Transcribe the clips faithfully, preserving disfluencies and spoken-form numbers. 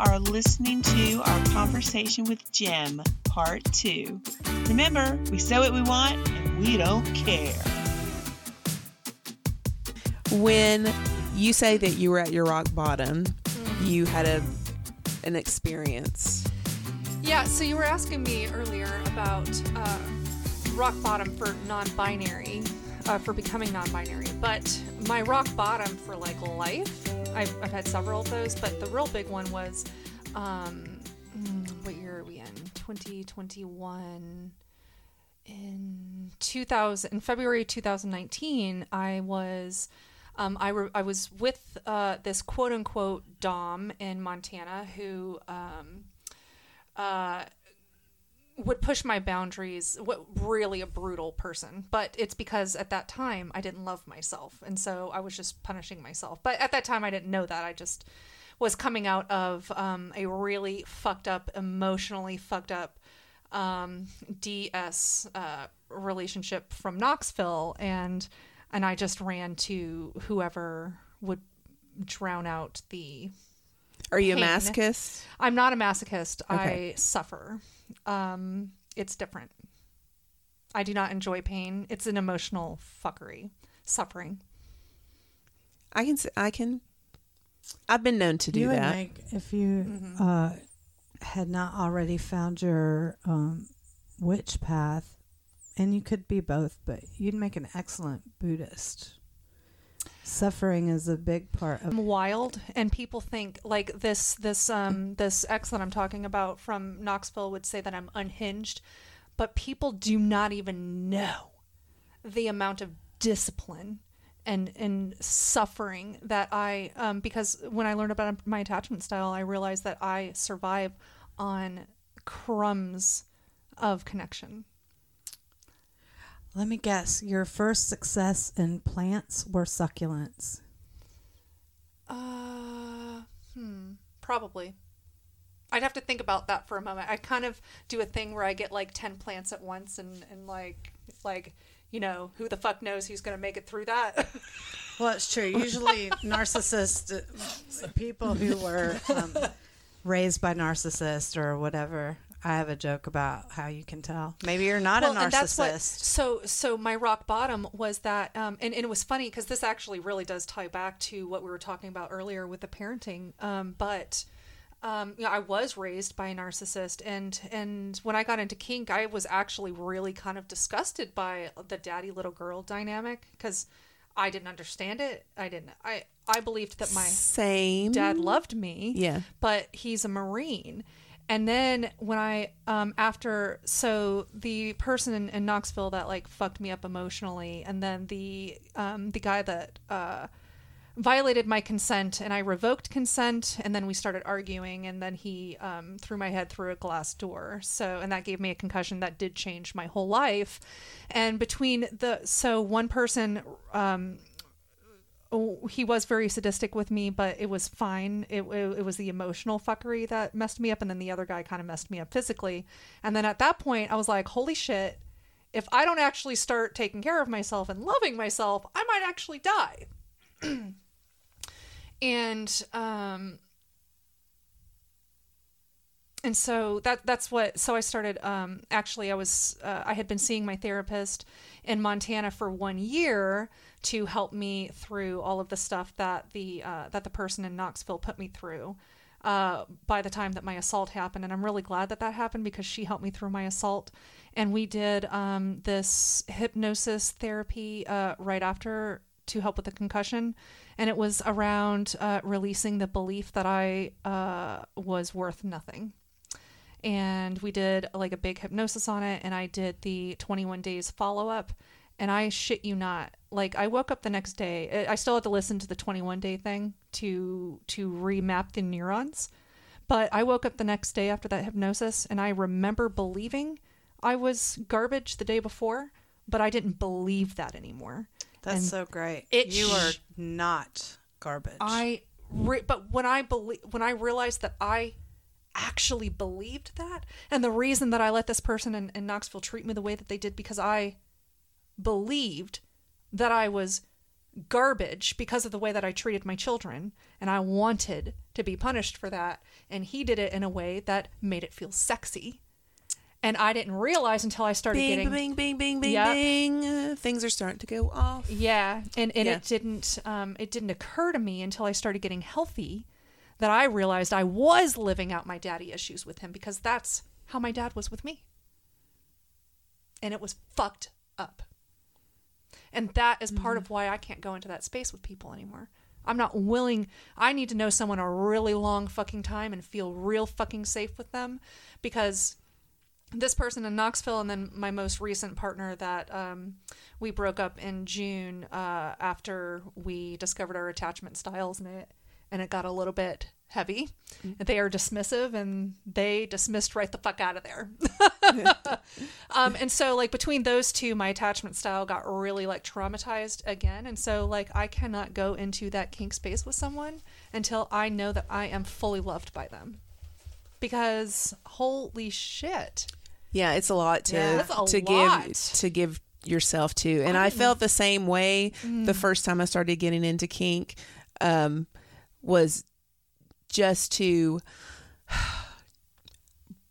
Are listening to our conversation with Jem, part two. Remember, we sow what we want and we don't care. When you say that you were at your rock bottom, mm-hmm. you had a an experience. Yeah, so you were asking me earlier about uh, rock bottom for non-binary, uh, for becoming non-binary, but my rock bottom for like life, I've, I've had several of those, but the real big one was, um, what year are we in? twenty twenty-one. In two thousand, in February two thousand nineteen, I was, um, I, re- I was with uh, this quote unquote dom in Montana who um, uh, would push my boundaries. What really a brutal person, but it's because at that time I didn't love myself, and so I was just punishing myself. But at that time I didn't know that. I just was coming out of um, a really fucked up, emotionally fucked up um, D S uh, relationship from Knoxville, and and I just ran to whoever would drown out the. Are you pain. A masochist? I'm not a masochist. Okay. I suffer. Um, it's different. I do not enjoy pain. It's an emotional fuckery, suffering. I can, I can, I've been known to do you that. Would make, if you mm-hmm. uh, had not already found your um, witch path, and you could be both, but you'd make an excellent Buddhist. Suffering is a big part of wild, and people think like this this um this ex that I'm talking about from Knoxville would say that I'm unhinged, but people do not even know the amount of discipline and and suffering that I um because when I learned about my attachment style, I realized that I survive on crumbs of connection. Let me guess. Your first success in plants were succulents. Uh, hmm. Probably. I'd have to think about that for a moment. I kind of do a thing where I get like ten plants at once, and, and like like you know, who the fuck knows who's going to make it through that. Well, it's true. Usually, narcissists, people who were um, raised by narcissists or whatever. I have a joke about how you can tell. Maybe you're not well, a narcissist. And that's what, so so my rock bottom was that, um, and, and it was funny because this actually really does tie back to what we were talking about earlier with the parenting. Um, but um, you know, I was raised by a narcissist. And, and when I got into kink, I was actually really kind of disgusted by the daddy little girl dynamic because I didn't understand it. I didn't. I, I believed that my Same. dad loved me, yeah, but he's a Marine. And then when I, um, after, so the person in, in Knoxville that like fucked me up emotionally, and then the, um, the guy that, uh, violated my consent, and I revoked consent, and then we started arguing, and then he, um, threw my head through a glass door. So, and that gave me a concussion that did change my whole life. And between the, so one person, um, Oh, he was very sadistic with me, but it was fine. It, it it was the emotional fuckery that messed me up, and then the other guy kind of messed me up physically. And then at that point, I was like, holy shit, if I don't actually start taking care of myself and loving myself, I might actually die. and um and so that that's what so I started um actually I was uh, I had been seeing my therapist in Montana for one year to help me through all of the stuff that the uh, that the person in Knoxville put me through uh, by the time that my assault happened. And I'm really glad that that happened because she helped me through my assault. And we did um, this hypnosis therapy uh, right after to help with the concussion. And it was around uh, releasing the belief that I uh, was worth nothing. And we did like a big hypnosis on it. And I did the twenty-one days follow-up. And I shit you not, like I woke up the next day. I still had to listen to the twenty-one day thing to to remap the neurons. But I woke up the next day after that hypnosis, and I remember believing I was garbage the day before, but I didn't believe that anymore. That's and so great. It you are sh- not garbage. I re- but when I believe when I realized that I actually believed that, and the reason that I let this person in, in Knoxville treat me the way that they did because I believed that I was garbage because of the way that I treated my children, and I wanted to be punished for that, and he did it in a way that made it feel sexy, and I didn't realize until I started bing, getting bing bing bing bing yeah. bing uh, things are starting to go off yeah and, and yeah. it didn't um it didn't occur to me until I started getting healthy that I realized I was living out my daddy issues with him, because that's how my dad was with me, and it was fucked up. And that is part of why I can't go into that space with people anymore. I'm not willing. I need to know someone a really long fucking time and feel real fucking safe with them, because this person in Knoxville and then my most recent partner that um, we broke up in June uh, after we discovered our attachment styles and it and it got a little bit heavy. Mm-hmm. They are dismissive, and they dismissed right the fuck out of there. um, and so like between those two, my attachment style got really like traumatized again. And so like, I cannot go into that kink space with someone until I know that I am fully loved by them, because holy shit. Yeah. It's a lot to, yeah, a to lot. give, to give yourself to. And I, I felt the same way mm. the first time I started getting into kink, um, was just to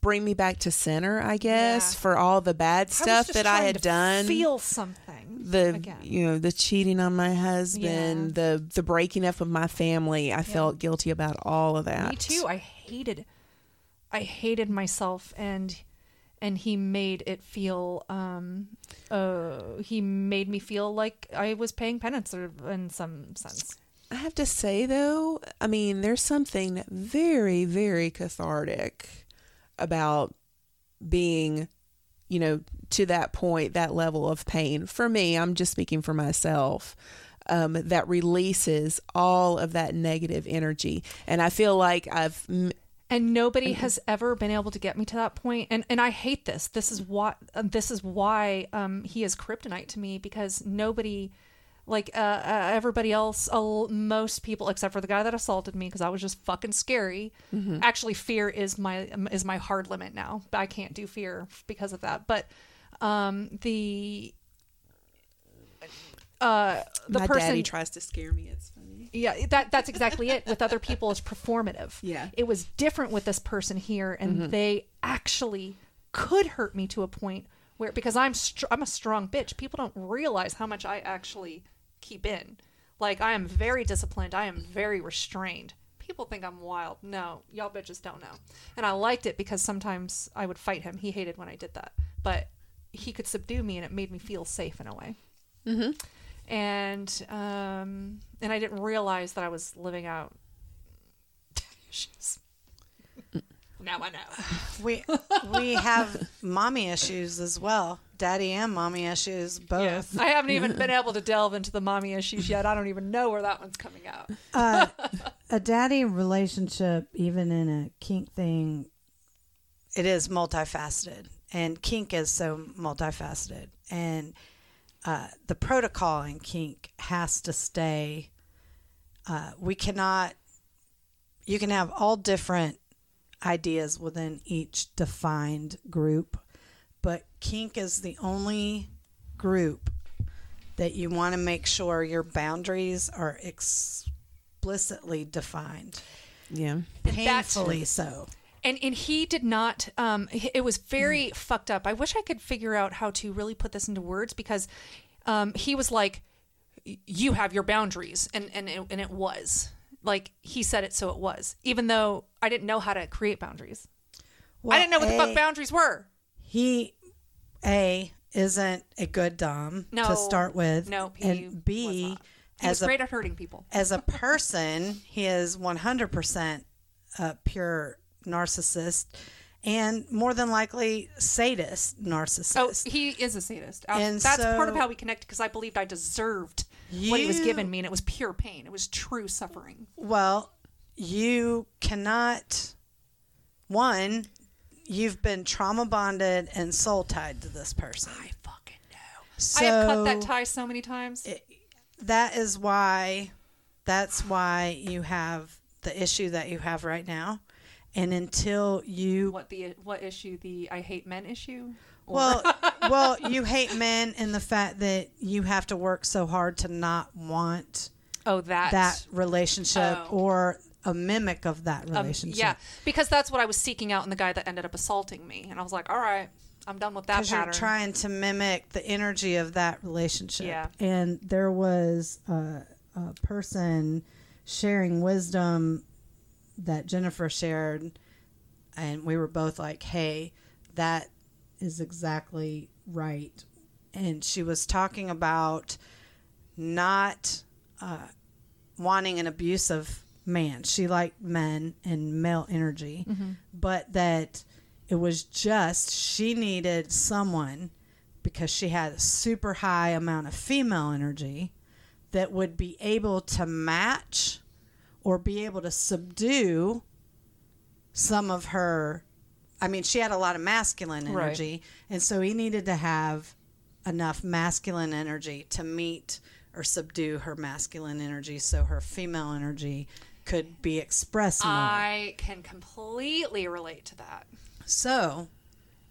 bring me back to center, I guess, yeah. for all the bad stuff I that I had done. Feel something. The again. You know, the cheating on my husband, yeah. the the breaking up of my family. I yeah. felt guilty about all of that. Me too. I hated, I hated myself, and and he made it feel. Um, uh, he made me feel like I was paying penance, or in some sense. I have to say, though, I mean, there's something very, very cathartic about being, you know, to that point, that level of pain. For me, I'm just speaking for myself, um, that releases all of that negative energy. And I feel like I've... M- and nobody has ever been able to get me to that point. And and I hate this. This is why, this is why um, he is kryptonite to me, because nobody... Like uh, uh, everybody else, uh, most people, except for the guy that assaulted me, because I was just fucking scary. Mm-hmm. Actually, fear is my is my hard limit now. I can't do fear because of that. But um, the uh, the my person daddy tries to scare me. It's funny. Yeah, that that's exactly it. With other people, it's performative. Yeah, it was different with this person here, and mm-hmm. they actually could hurt me to a point where, because I'm str- I'm a strong bitch. People don't realize how much I actually keep in. Like, I am very disciplined. I am very restrained. People think I'm wild. No, y'all bitches don't know. And I liked it because sometimes I would fight him. He hated when I did that, but he could subdue me, and it made me feel safe in a way. Mm-hmm. And um, and I didn't realize that I was living out. Now I know. we we have mommy issues as well. Daddy and mommy issues, both. Yes. I haven't even been able to delve into the mommy issues yet. I don't even know where that one's coming out. uh, a daddy relationship, even in a kink thing, it is multifaceted. And kink is so multifaceted. And uh, the protocol in kink has to stay. Uh, we cannot... You can have all different ideas within each defined group, but kink is the only group that you want to make sure your boundaries are explicitly defined. Yeah, painfully so. And and he did not. Um, it was very mm. fucked up. I wish I could figure out how to really put this into words, because um, he was like, "You have your boundaries," and and it, and it was. Like, he said it, so it was. Even though I didn't know how to create boundaries. Well, I didn't know what a, the fuck boundaries were. He, A, isn't a good dom no, to start with. No, he and B, was he as was great a, at hurting people. As a person, he is one hundred percent a pure narcissist. and more than likely sadist narcissist. Oh, he is a sadist. I, and that's so, part of how we connect, because I believed I deserved you, what he was giving me, and it was pure pain. It was true suffering. Well, you cannot, one, you've been trauma bonded and soul tied to this person. I fucking know. So, I have cut that tie so many times. It, that is why, that's why you have the issue that you have right now. And until you... What the what issue? The I hate men issue? Or... Well, well, you hate men in the fact that you have to work so hard to not want oh, that. that relationship oh. or a mimic of that relationship. Um, yeah, because that's what I was seeking out in the guy that ended up assaulting me. And I was like, all right, I'm done with that pattern. Because you're trying to mimic the energy of that relationship. Yeah. And there was a, a person sharing wisdom... that Jennifer shared, and we were both like, hey, that is exactly right. And she was talking about not uh, wanting an abusive man. She liked men and male energy, mm-hmm. but that it was just she needed someone because she had a super high amount of female energy that would be able to match or be able to subdue some of her... I mean, she had a lot of masculine energy, right. and so he needed to have enough masculine energy to meet or subdue her masculine energy so her female energy could be expressed more. I can completely relate to that. So,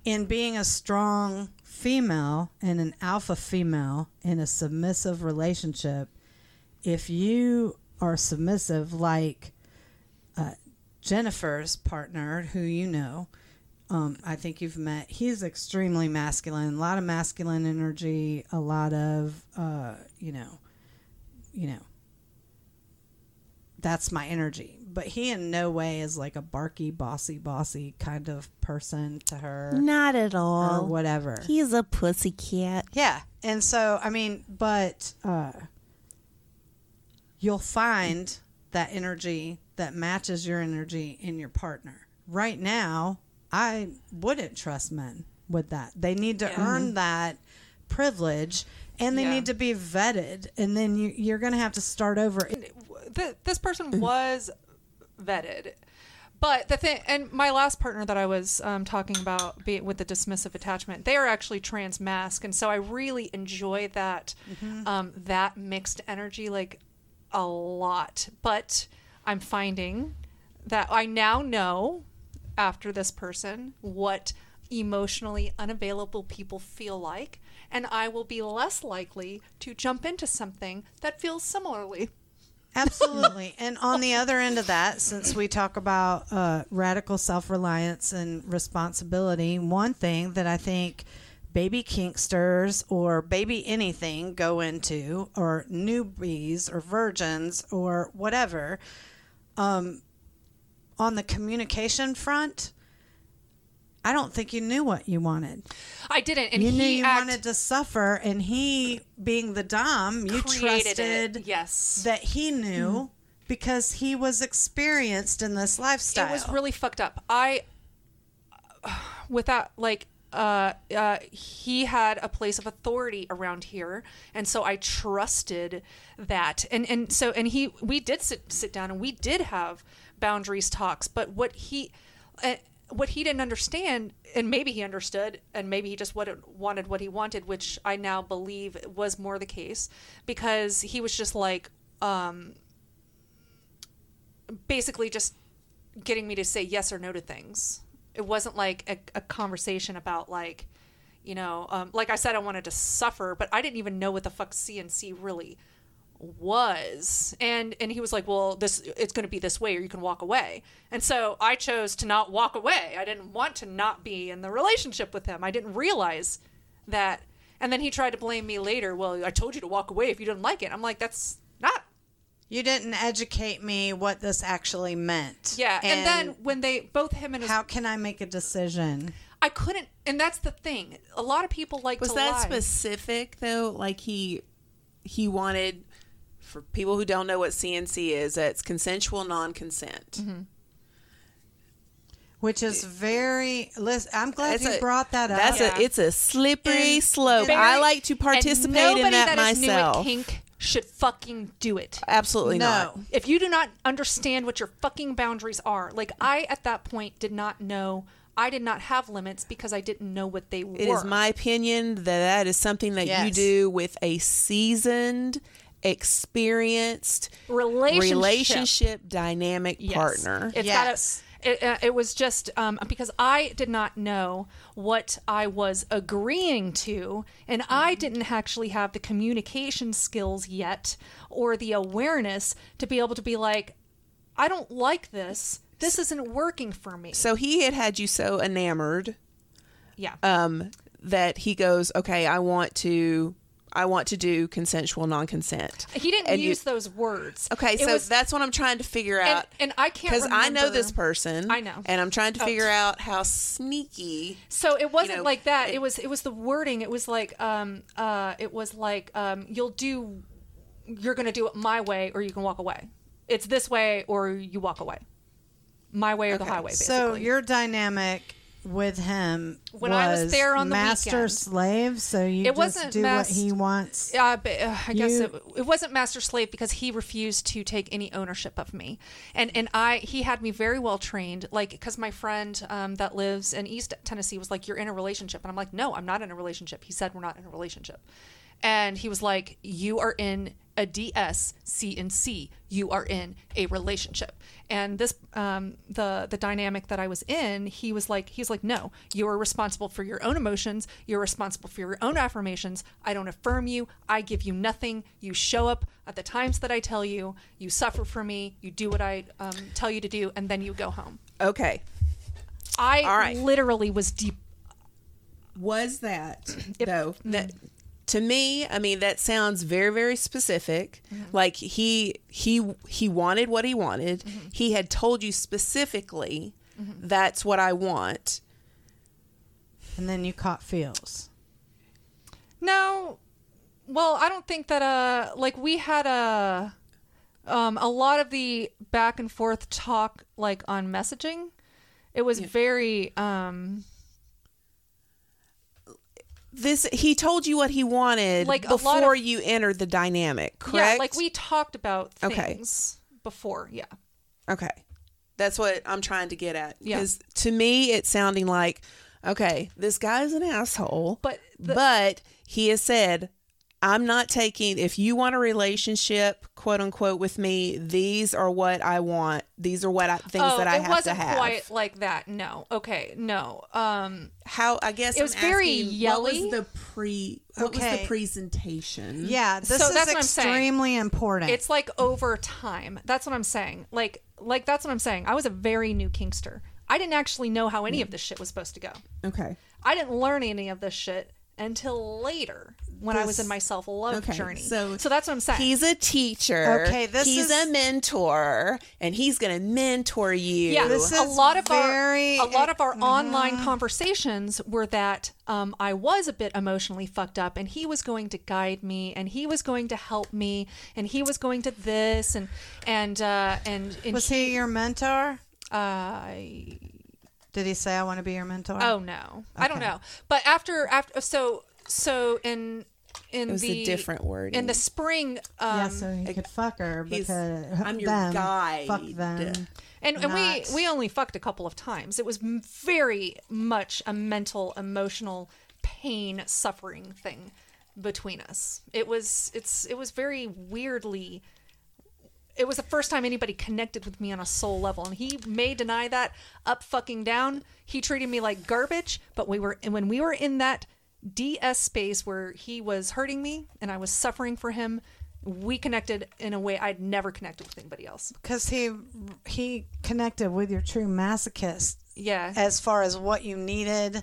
in being a strong female and an alpha female in a submissive relationship, if you... are submissive like uh, Jennifer's partner, who you know, um, I think you've met. He's extremely masculine, a lot of masculine energy, a lot of uh, you know, you know. That's my energy, but he in no way is like a barky, bossy, bossy kind of person to her. Not at all, or whatever. He's a pussycat. Yeah, and so I mean, but. Uh, You'll find that energy that matches your energy in your partner. Right now, I wouldn't trust men with that. They need to yeah. earn that privilege, and they yeah. need to be vetted. And then you, you're going to have to start over. This person was vetted. But the thing, and my last partner that I was um, talking about be, with the dismissive attachment, they are actually trans masc. And so I really enjoy that, mm-hmm. um, that mixed energy, like, a lot. But I'm finding that I now know after this person what emotionally unavailable people feel like, and I will be less likely to jump into something that feels similarly. Absolutely. And on the other end of that, since we talk about uh, radical self-reliance and responsibility, one thing that I think baby kinksters or baby anything go into, or newbies or virgins or whatever, um, on the communication front, I don't think you knew what you wanted. I didn't. And you he knew you act- wanted to suffer, and he, being the dom, you trusted it. Yes. that he knew mm-hmm. because he was experienced in this lifestyle. It was really fucked up. I, without, like... Uh, uh, he had a place of authority around here, and so I trusted that. And and so and he, we did sit sit down and we did have boundaries talks. But what he, uh, what he didn't understand, and maybe he understood, and maybe he just wanted what he wanted, which I now believe was more the case, because he was just like, um, basically just getting me to say yes or no to things. It wasn't like a, a conversation about, like, you know, um, like I said, I wanted to suffer, but I didn't even know what the fuck C N C really was. And and he was like, well, this it's going to be this way, or you can walk away. And so I chose to not walk away. I didn't want to not be in the relationship with him. I didn't realize that. And then he tried to blame me later. Well, I told you to walk away if you didn't like it. I'm like, that's not. You didn't educate me what this actually meant. Yeah, and, and then when they, both him and his... How can I make a decision? I couldn't, and that's the thing. A lot of people like to lie. Was that specific, though? Like, he he wanted, for people who don't know what C N C is, it's consensual non-consent. Mm-hmm. Which is very. Listen, I'm glad that's you a, brought that up. That's yeah. a. It's a slippery and slope. Very, I like to participate and in that, that myself. Nobody that is new at kink should fucking do it. Absolutely no. not. If you do not understand what your fucking boundaries are, like I at that point did not know. I did not have limits because I didn't know what they were. It is my opinion that that is something that yes. you do with a seasoned, experienced relationship, relationship dynamic yes. partner. It's yes. got a, it, uh, it was just um, because I did not know what I was agreeing to, and mm-hmm. I didn't actually have the communication skills yet or the awareness to be able to be like, I don't like this. This isn't working for me. So he had had you so enamored, yeah, um, that he goes, okay, I want to, I want to do consensual non-consent. He didn't and use you, those words. Okay, it so was, that's what I'm trying to figure out. And, and I can't because I know this person. I know, and I'm trying to figure oh. out how sneaky. So it wasn't you know, like that. It, it was, it was the wording. It was like, um, uh, it was like, um, you'll do, you're going to do it my way, or you can walk away. It's this way, or you walk away. My way or okay. the highway, basically. So your dynamic with him when was I was there on the master weekend. Slave, so you it just wasn't do mas- what he wants. Uh, but, uh, I you- guess it, it wasn't master slave because he refused to take any ownership of me, and and I he had me very well trained, like because my friend um, that lives in East Tennessee was like, "You're in a relationship," and I'm like, "No, I'm not in a relationship." He said, "We're not in a relationship," and he was like, "You are in a D S C and C. You are in a relationship." And this, um, the the dynamic that I was in, he was like, he's like, "No, you are responsible for your own emotions. You're responsible for your own affirmations. I don't affirm you. I give you nothing. You show up at the times that I tell you. You suffer for me. You do what I um, tell you to do, and then you go home." Okay. I All right. literally was deep. Was that it, though that? To me, I mean, that sounds very, very specific. Mm-hmm. Like he he he wanted what he wanted. Mm-hmm. He had told you specifically, mm-hmm. that's what I want. And then you caught feels. No. Well, I don't think that, uh, like we had a, um, a lot of the back and forth talk, like on messaging. It was yeah. very... Um, This he told you what he wanted like before of, you entered the dynamic, correct? Yeah, like we talked about things okay. before, yeah. Okay. That's what I'm trying to get at. Yeah. Because to me, it's sounding like, okay, this guy's an asshole, but the, but he has said, I'm not taking, if you want a relationship, quote unquote, with me, these are what I want. These are what I, things oh, that I have to have. It wasn't quite like that. No. Okay. No. Um, How, I guess it was I'm very asking, yelly. What was the pre, what okay. was the presentation? Yeah. This so is that's extremely important. It's like over time. That's what I'm saying. Like, like, that's what I'm saying. I was a very new kinkster. I didn't actually know how any of this shit was supposed to go. Okay. I didn't learn any of this shit until later when this, I was in my self-love okay, journey. So, so that's what I'm saying. He's a teacher. Okay, this he's is, a mentor, and he's going to mentor you. Yeah, this is a lot of very, our a lot of our uh, online conversations were that um, I was a bit emotionally fucked up, and he was going to guide me, and he was going to help me, and he was going to this, and and uh, and, and was he, he your mentor? Uh, Did he say, "I want to be your mentor"? Oh no, okay. I don't know. But after after so so in in it was the a different word in the spring. Um, yeah, so he could fuck her because I'm them, your guy. Fuck them, and, and we we only fucked a couple of times. It was very much a mental, emotional pain, suffering thing between us. It was it's it was very weirdly. It was the first time anybody connected with me on a soul level, and he may deny that up fucking down. He treated me like garbage, but we were, and when we were in that D S space where he was hurting me and I was suffering for him, we connected in a way I'd never connected with anybody else. Because he he connected with your true masochist. Yeah. As far as what you needed.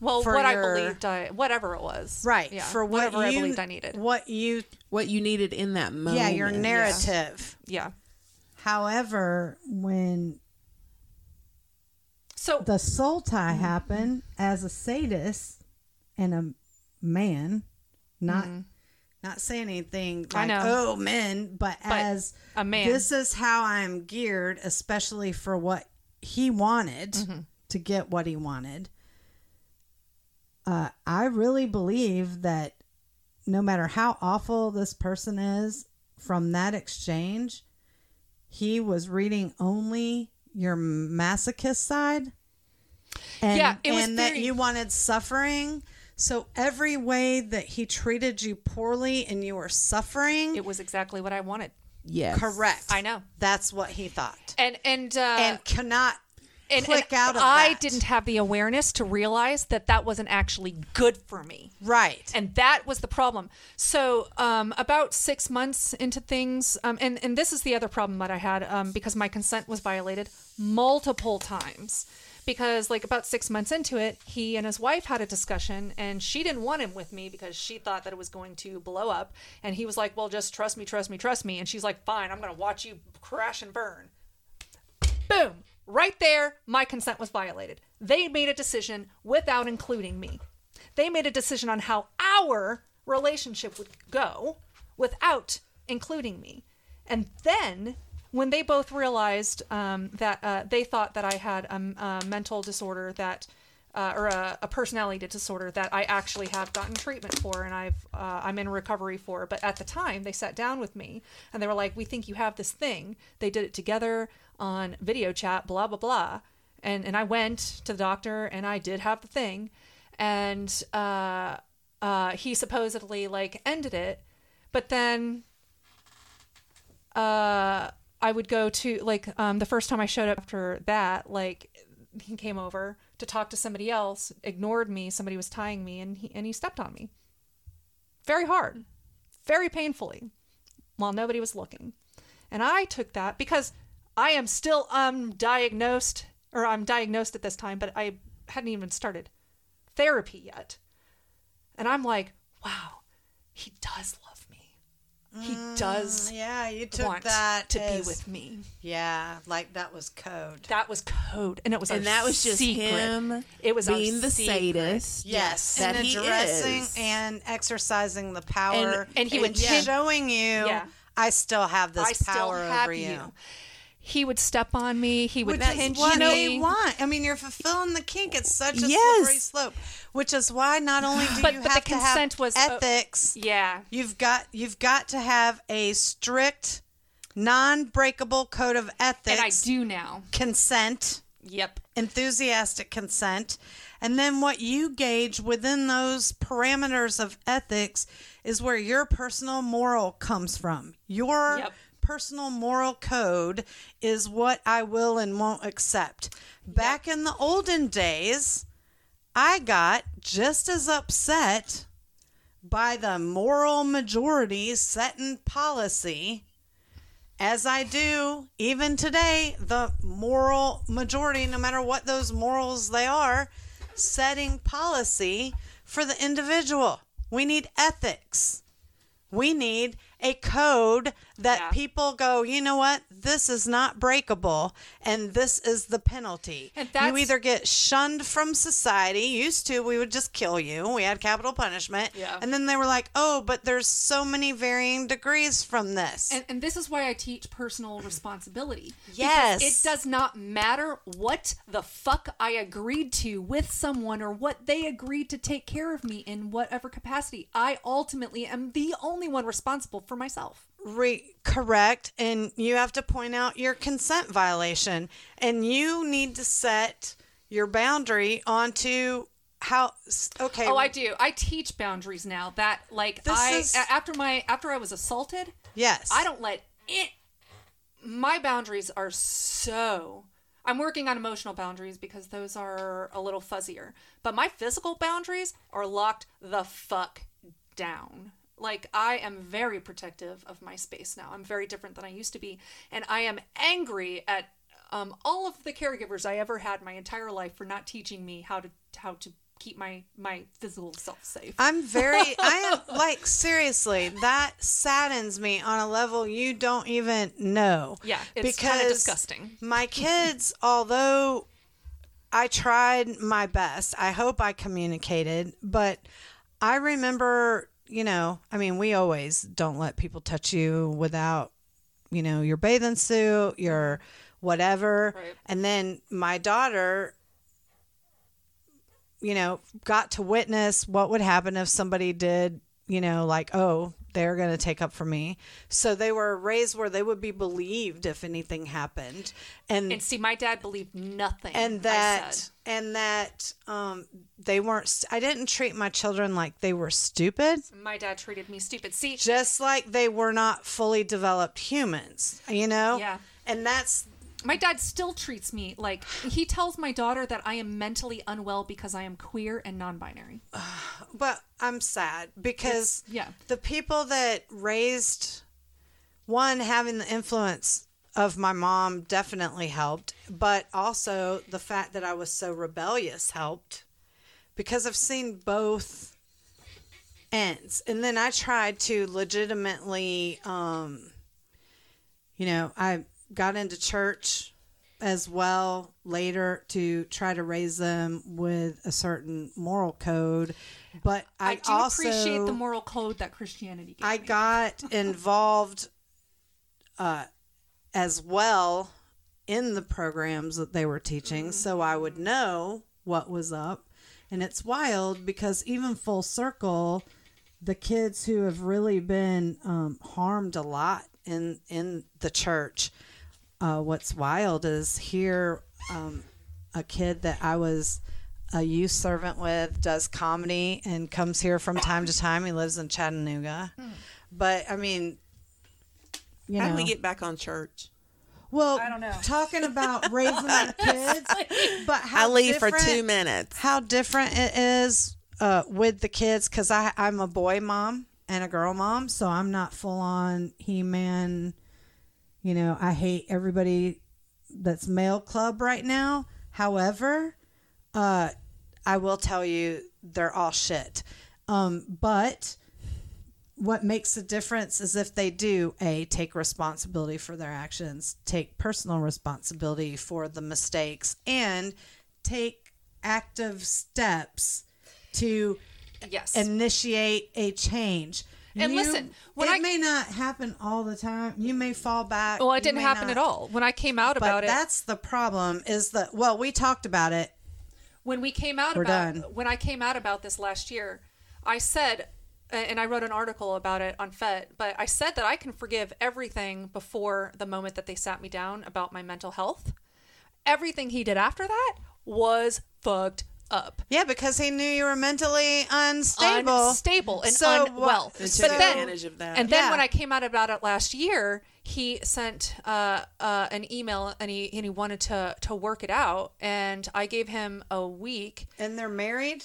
Well, for what your, I believed, I, whatever it was, right? Yeah, for what whatever you, I believed I needed, what you, what you needed in that moment. Yeah, your narrative. Yeah. yeah. However, when so the soul tie mm-hmm. happened as a sadist and a man, not mm-hmm. not saying anything like I know. "Oh, men," but, but as a man, this is how I'm geared, especially for what he wanted mm-hmm. to get what he wanted. Uh, I really believe that no matter how awful this person is, from that exchange, he was reading only your masochist side. And, yeah, it was and very... that you wanted suffering. So every way that he treated you poorly and you were suffering, it was exactly what I wanted. Yes. Correct. I know. That's what he thought. And and uh, and cannot and, click and out of I that. I didn't have the awareness to realize that that wasn't actually good for me. Right. And that was the problem. So um, about six months into things, um, and, and this is the other problem that I had um, because my consent was violated multiple times. Because like about six months into it, he and his wife had a discussion and she didn't want him with me because she thought that it was going to blow up. And he was like, well, just trust me, trust me, trust me. And she's like, fine, I'm going to watch you crash and burn. Boom. Right there. My consent was violated. They made a decision without including me. They made a decision on how our relationship would go without including me. And then... when they both realized um, that uh, they thought that I had a, a mental disorder that, uh, or a, a personality disorder that I actually have gotten treatment for and I've uh, I'm in recovery for. But at the time, they sat down with me and they were like, "We think you have this thing." They did it together on video chat, blah blah blah, and and I went to the doctor and I did have the thing, and uh, uh, he supposedly like ended it, but then. Uh, I would go to, like, um, the first time I showed up after that, like, he came over to talk to somebody else, ignored me, somebody was tying me, and he and he stepped on me. Very hard. Very painfully. While nobody was looking. And I took that, because I am still undiagnosed, or I'm diagnosed at this time, but I hadn't even started therapy yet. And I'm like, wow, he does love me. He does. Mm, yeah, you took want that to as, be with me. Yeah, like that was code. That was code, and it was. And that was just secret. Him. It was being our the secret. Sadist. Yes, yes. And that addressing he is. And exercising the power, and, and he would yeah. showing you. Yeah. I still have this I power still have over you. you. He would step on me. He would pinch me. What they want. I mean, you're fulfilling the kink. It's such a yes. slippery slope, which is why not only do but, you but have to have was, ethics. Uh, yeah, you've got you've got to have a strict, non-breakable code of ethics. And I do now. Consent. Yep. Enthusiastic consent, and then what you gauge within those parameters of ethics is where your personal moral comes from. Your yep. personal moral code is what I will and won't accept. Back yep. in the olden days, I got just as upset by the moral majority setting policy as I do, even today, the moral majority, no matter what those morals they are, setting policy for the individual. We need ethics. We need a code that yeah. people go, you know what? This is not breakable, and this is the penalty. And you either get shunned from society. Used to, we would just kill you. We had capital punishment. Yeah. And then they were like, oh, but there's so many varying degrees from this. And, and this is why I teach personal responsibility. Yes. Because it does not matter what the fuck I agreed to with someone or what they agreed to take care of me in whatever capacity. I ultimately am the only one responsible for myself. Re- correct. And you have to point out your consent violation, and you need to set your boundary onto how. Okay. Oh, I do. I teach boundaries now. That like this I is... after my after I was assaulted. Yes. I don't let it. My boundaries are so. I'm working on emotional boundaries because those are a little fuzzier, but my physical boundaries are locked the fuck down. Like, I am very protective of my space now. I'm very different than I used to be. And I am angry at um, all of the caregivers I ever had my entire life for not teaching me how to how to keep my, my physical self safe. I'm very, I am, like, seriously, that saddens me on a level you don't even know. Yeah, it's kind of disgusting. My kids, although I tried my best, I hope I communicated, but I remember... you know, I mean, we always don't let people touch you without, you know, your bathing suit, your whatever. Right. And then my daughter, you know, got to witness what would happen if somebody did, you know, like, oh, they're going to take up for me. So they were raised where they would be believed if anything happened. And, and see, my dad believed nothing. And that, I said. and that, um, they weren't, I didn't treat my children like they were stupid. My dad treated me stupid. See, just like they were not fully developed humans, you know? Yeah. And that's, my dad still treats me like, he tells my daughter that I am mentally unwell because I am queer and non-binary. But I'm sad because it's, yeah. the people that raised, one, having the influence of my mom definitely helped, but also the fact that I was so rebellious helped, because I've seen both ends. And then I tried to legitimately, um, you know, I... got into church as well later to try to raise them with a certain moral code. But I, I do also appreciate the moral code that Christianity gave I me. got involved uh, as well in the programs that they were teaching. Mm-hmm. So I would know what was up. And it's wild because even full circle, the kids who have really been um, harmed a lot in, in the church, Uh, what's wild is here, um, a kid that I was a youth servant with does comedy and comes here from time to time. He lives in Chattanooga. Hmm. But, I mean, you How know. How do we get back on church? Well, I don't know. Talking about raising the kids. But how I leave for two minutes. How different it is uh, with the kids, because I'm a boy mom and a girl mom, so I'm not full-on He-Man. You know, I hate everybody that's male club right now. However, uh, I will tell you they're all shit. Um, but what makes the difference is if they do, A, take responsibility for their actions, take personal responsibility for the mistakes, and take active steps to yes. initiate a change. And you, listen, when it I, may not happen all the time. You may fall back. Well, it didn't happen not, at all when I came out about but it. That's the problem. Is that well, we talked about it when we came out We're about done. when I came out about this last year. I said, and I wrote an article about it on F E T. But I said that I can forgive everything before the moment that they sat me down about my mental health. Everything he did after that was fucked up. Yeah, because he knew you were mentally unstable, unstable and so, unwell. But so, then, of that. and then yeah. when I came out about it last year, he sent uh, uh, an email and he and he wanted to to work it out, and I gave him a week. And they're married.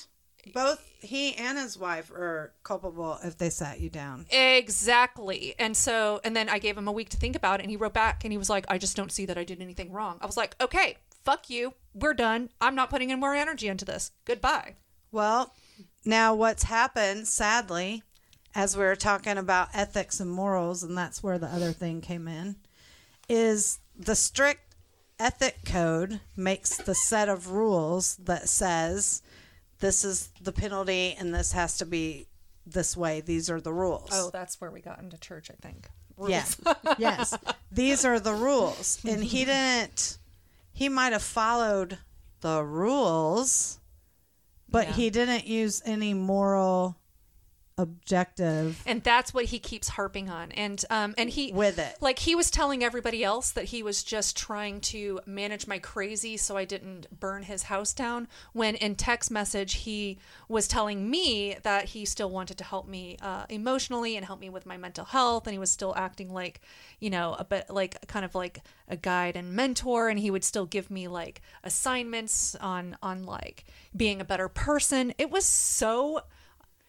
Both he and his wife are culpable if they sat you down. Exactly. And so, and then I gave him a week to think about it, and he wrote back and he was like, "I just don't see that I did anything wrong." I was like, "Okay. Fuck you. We're done. I'm not putting any more energy into this. Goodbye." Well, now what's happened, sadly, as we were talking about ethics and morals, and that's where the other thing came in, is the strict ethic code makes the set of rules that says this is the penalty and this has to be this way. These are the rules. Oh, that's where we got into church, I think. Rules. Yes. Yes. These are the rules. And he didn't... He might have followed the rules, but yeah. he didn't use any moral objective. And that's what he keeps harping on. And um, and he with it, like he was telling everybody else that he was just trying to manage my crazy so I didn't burn his house down. When in text message he was telling me that he still wanted to help me uh, emotionally and help me with my mental health, and he was still acting like, you know, a bit like kind of like a guide and mentor, and he would still give me like assignments on on like being a better person. It was so.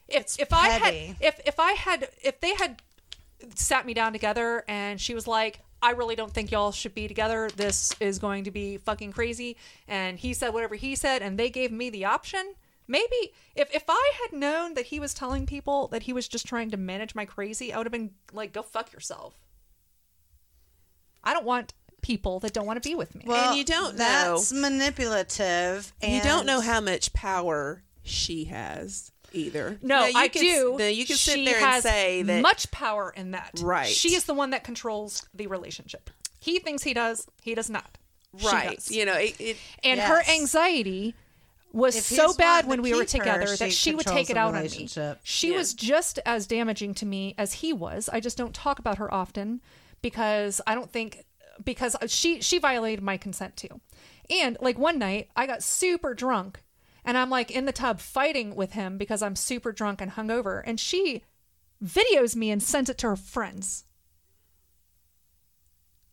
If if I had if if I had if they had sat me down together and she was like, "I really don't think y'all should be together. This is going to be fucking crazy," and he said whatever he said, and they gave me the option. Maybe if if I had known that he was telling people that he was just trying to manage my crazy, I would have been like, "Go fuck yourself. I don't want people that don't want to be with me." Well, and you don't that's know. manipulative. And you don't know how much power she has. Either no, no I can, do. No, you can sit she there and has say that much power in that. Right, she is the one that controls the relationship. He thinks he does. He does not. Right. She does. You know, it, it, and yes. her anxiety was if so bad when we were together her, that she, she would take it out on me. She yeah. was just as damaging to me as he was. I just don't talk about her often because I don't think, because she, she violated my consent too. And like one night I got super drunk and I'm like in the tub fighting with him because I'm super drunk and hungover. And she videos me and sends it to her friends.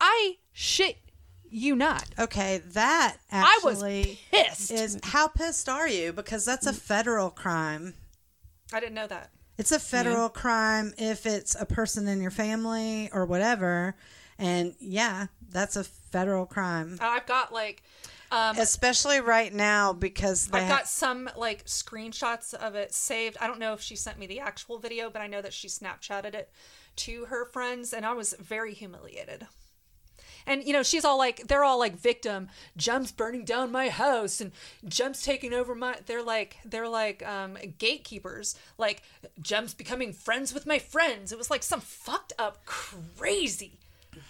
I shit you not. Okay, that actually I was pissed. Is how pissed are you? Because that's a federal crime. I didn't know that. It's a federal yeah. crime if it's a person in your family or whatever, and yeah, that's a federal crime. I've got like, um, especially right now because they I've got ha- some like screenshots of it saved. I don't know if she sent me the actual video, but I know that she Snapchatted it to her friends, and I was very humiliated. And, you know, she's all like, they're all like victim. Jum's burning down my house and Jum's taking over my, they're like, they're like um, gatekeepers. Like, Jum's becoming friends with my friends. It was like some fucked up, crazy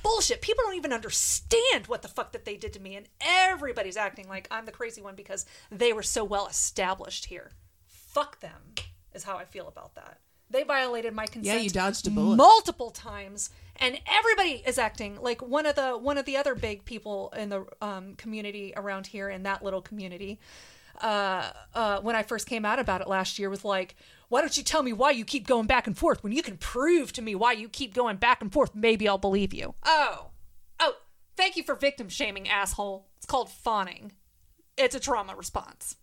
bullshit. People don't even understand what the fuck that they did to me. And everybody's acting like I'm the crazy one because they were so well established here. Fuck them is how I feel about that. They violated my consent. Yeah, you dodged a bullet multiple times, and everybody is acting like one of the one of the other big people in the um, community around here in that little community. Uh, uh, when I first came out about it last year, was like, "Why don't you tell me why you keep going back and forth? When you can prove to me why you keep going back and forth, maybe I'll believe you." Oh, oh, thank you for victim shaming, asshole. It's called fawning. It's a trauma response.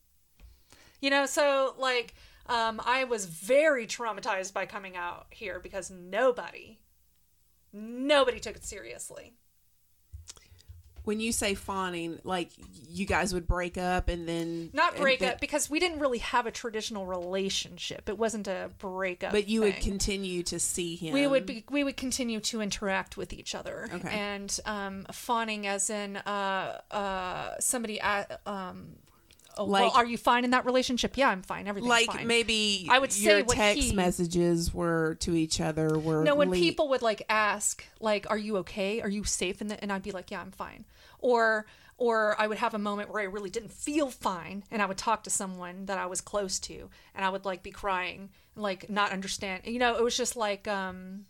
You know, so like. Um, I was very traumatized by coming out here because nobody, nobody took it seriously. When you say fawning, like you guys would break up and then... Not break then, up because we didn't really have a traditional relationship. It wasn't a breakup But you thing. Would continue to see him. We would be, we would continue to interact with each other. Okay. And um, fawning as in uh, uh, somebody... At, um, Oh, like, well, are you fine in that relationship? Yeah, I'm fine. Everything's like fine. Like maybe I would your say text he, messages were to each other. Were No, when le- people would like ask, like, are you okay? Are you safe? And, the, and I'd be like, yeah, I'm fine. Or or I would have a moment where I really didn't feel fine. And I would talk to someone that I was close to. And I would like be crying, like not understand. You know, it was just like, um,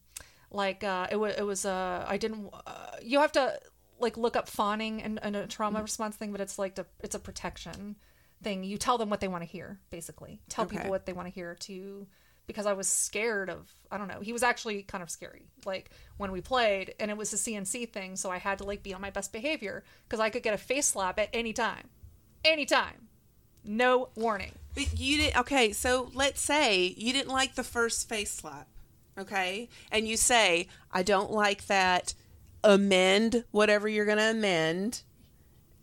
like uh, it, w- it was, uh, I didn't, uh, you have to like look up fawning and, and a trauma response thing, but it's like, to, it's a protection thing. You tell them what they want to hear, basically. Tell okay. people what they want to hear to, because I was scared of, I don't know, he was actually kind of scary, like when we played, and it was a C N C thing, so I had to like be on my best behavior because I could get a face slap at any time. Any time. No warning. But you didn't, okay, so let's say you didn't like the first face slap, okay? And you say, I don't like that, amend whatever you're going to amend.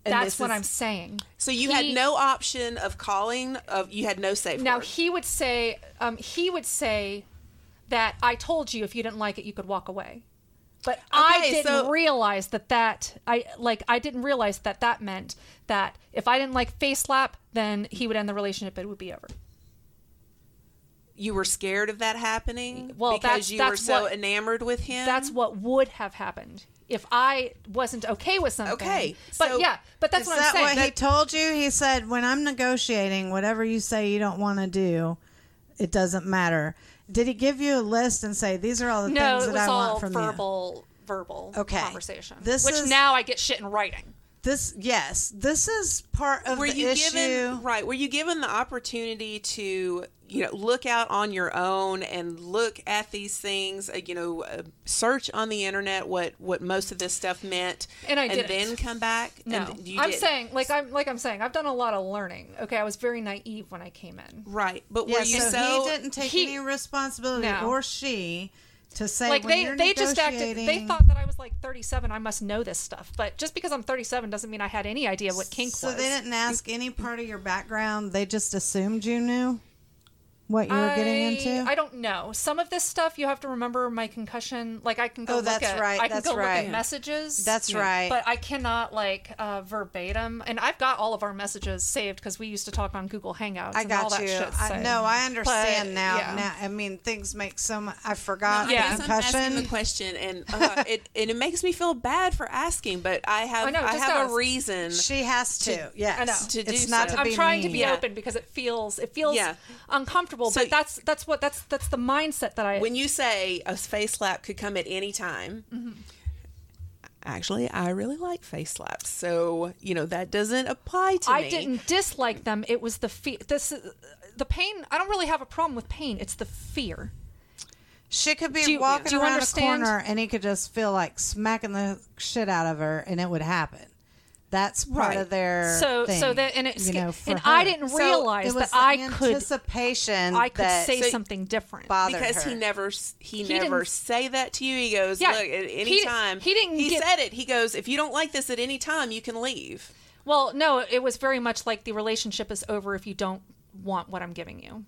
And that's what is, I'm saying. So you he, had no option of calling. Of you had no say. Now word. he would say, um, he would say that I told you if you didn't like it, you could walk away. But okay, I didn't so, realize that that I like I didn't realize that that meant that if I didn't like face slap, then he would end the relationship. It would be over. You were scared of that happening well, because that's, you that's were so what, enamored with him. That's what would have happened. If I wasn't okay with something. Okay. But so yeah, but that's what I'm that saying. Is that what he told you? He said, when I'm negotiating, whatever you say you don't want to do, it doesn't matter. Did he give you a list and say, these are all the no, things that I want from verbal, you? No, it was all verbal, verbal okay. conversation. This which is, now I get shit in writing. This, yes. This is part of were the you issue. Given, right. Were you given the opportunity to... you know, look out on your own and look at these things, uh, you know, uh, search on the internet what, what most of this stuff meant and, I and then come back. No, and you I'm didn't. saying like I'm like I'm saying I've done a lot of learning. OK, I was very naive when I came in. Right. But yeah, were you so, so he didn't take he, any responsibility no. or she to say like when they, you're they just acted. They thought that I was like thirty-seven. I must know this stuff. But just because I'm thirty-seven doesn't mean I had any idea what kink so was. So they didn't ask any part of your background. They just assumed you knew. what you were I, getting into? I don't know. Some of this stuff, you have to remember my concussion. Like, I can go oh, look at right. I can that's go right. look at messages. That's yeah. right. But I cannot, like, uh, verbatim. And I've got all of our messages saved because we used to talk on Google Hangouts I and got all that you. shit saved. I, no, I understand but, now. Yeah. Now, I mean, things make so much. I forgot no, yeah. I concussion. I'm asking the question, and, uh, it, and it makes me feel bad for asking, but I have I, know, I have ask. a reason. She has to. to yes. I know. To do it's so. not to I'm be trying mean. to be yeah. open because it feels, it feels yeah. uncomfortable. So, but that's that's what that's that's the mindset that I. When you say a face slap could come at any time, mm-hmm. actually, I really like face slaps, so you know that doesn't apply to I me. I didn't dislike them. It was the fear. This the pain. I don't really have a problem with pain. It's the fear. She could be do you, walking do you around understand? a corner, and he could just feel like smacking the shit out of her, and it would happen. That's part right. of their so thing, so that and it you know, and her. I didn't realize so that I could anticipation I could that say so something different because her. he never he, he never say that to you. He goes yeah, look at any he, time he didn't he get, said it. He goes, if you don't like this at any time, you can leave. Well, no, it was very much like the relationship is over if you don't want what I'm giving you.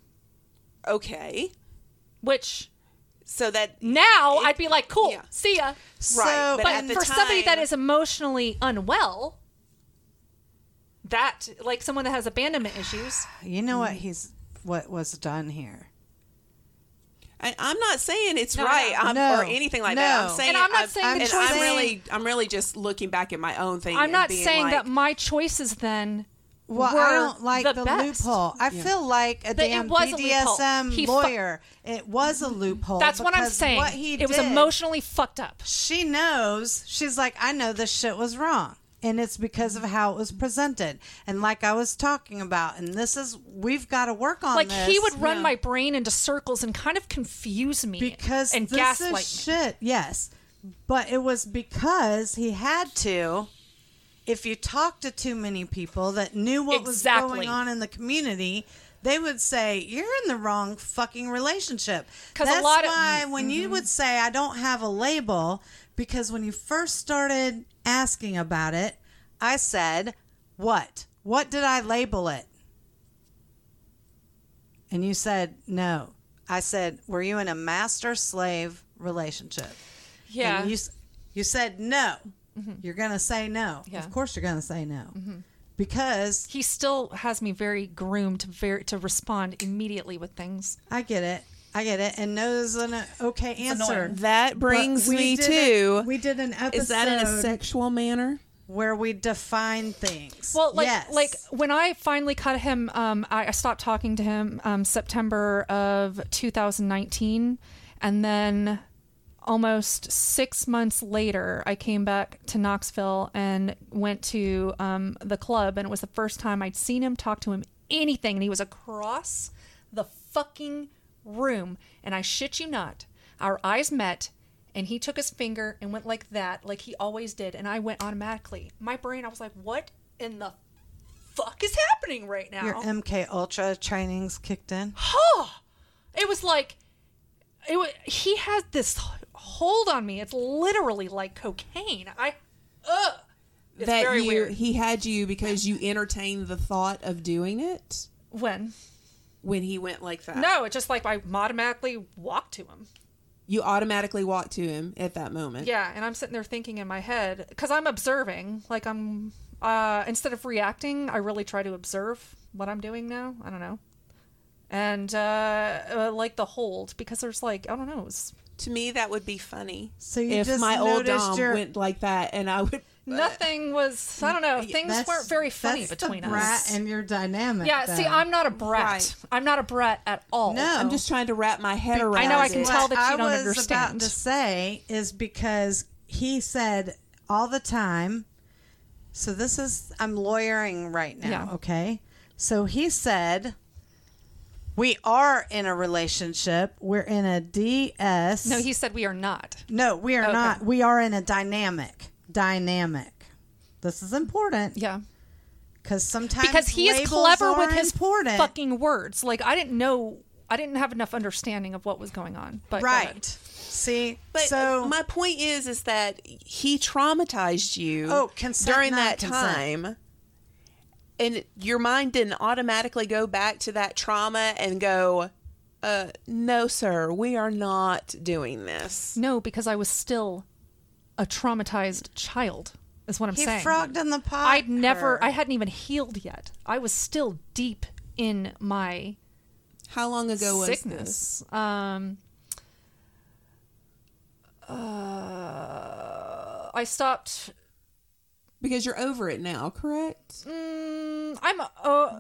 Okay, which. So that now it, I'd be like, cool, yeah. see ya. So, right, but, but at the for time, somebody that is emotionally unwell, that like someone that has abandonment issues, you know what he's what was done here. I, I'm not saying it's no, right no, I'm, no, or anything like no. that. I'm saying, and I'm not I've, saying, I'm, and I'm saying, really, I'm really just looking back at my own thing. I'm and not being saying like, that my choices then. Well, I don't like the, the loophole. I yeah. feel like a damn it was B D S M a lawyer. Fu- it was a loophole. That's what I'm saying. What he it did, was emotionally fucked up. She knows. She's like, I know this shit was wrong. And it's because of how it was presented. And like I was talking about, and this is, we've got to work on like this. Like he would run yeah. my brain into circles and kind of confuse me. Because and this gaslight is me. shit. Yes. But it was because he had to. If you talk to too many people that knew what exactly. was going on in the community, they would say, you're in the wrong fucking relationship. That's a lot why of, when mm-hmm. you would say, I don't have a label, because when you first started asking about it, I said, what? What did I label it? And you said, no. I said, were you in a master-slave relationship? Yeah. And you, you said, no. You're going to say no. Yeah. Of course you're going to say no. Mm-hmm. Because... He still has me very groomed to very, to respond immediately with things. I get it. I get it. And no is an okay answer. That brings me to... A, we did an episode... Is that in a sexual manner? Where we define things. Well, like, yes. like when I finally cut him, um, I, I stopped talking to him um, September of two thousand nineteen. And then... Almost six months later, I came back to Knoxville and went to um, the club, and it was the first time I'd seen him, talk to him, anything, and he was across the fucking room. And I shit you not, our eyes met, and he took his finger and went like that, like he always did, and I went automatically. My brain, I was like, what in the fuck is happening right now? Your M K Ultra trainings kicked in. Huh! It was like... It was, he had this hold on me. It's literally like cocaine. I, ugh. It's that very you, weird. He had you because you entertained the thought of doing it? When? When he went like that. No, it's just like I automatically walked to him. You automatically walked to him at that moment. Yeah, and I'm sitting there thinking in my head, because I'm observing. Like I'm, uh, instead of reacting, I really try to observe what I'm doing now. I don't know. And uh, uh, like the hold, because there's like, I don't know. It was... To me, that would be funny. So you if just my old dom your... went like that, and I would nothing was. I don't know. Things that's, weren't very funny that's between the brat us. And your dynamic. Yeah. Though. See, I'm not a brat. Right. I'm not a brat at all. No, I'm just trying to wrap my head around. I know. I can it. tell that you don't understand. What I was about to say is because he said all the time. So this is I'm lawyering right now. Yeah. Okay. So he said. We are in a relationship. We're in a D S. No, he said we are not. No, we are okay. not. We are in a dynamic. Dynamic. This is important. Yeah. Because sometimes because he is clever with his important. fucking words. Like I didn't know. I didn't have enough understanding of what was going on. But right. See. But so my point is, is that he traumatized you. Oh, consent, during that consent. time. And your mind didn't automatically go back to that trauma and go, uh, no, sir, we are not doing this. No, because I was still a traumatized child, is what I'm he saying. He frogged in the pot. I'd never, I hadn't even healed yet. I was still deep in my How long ago sickness. was this? Um, uh, I stopped. Because you're over it now, correct? Mm, I'm uh, uh,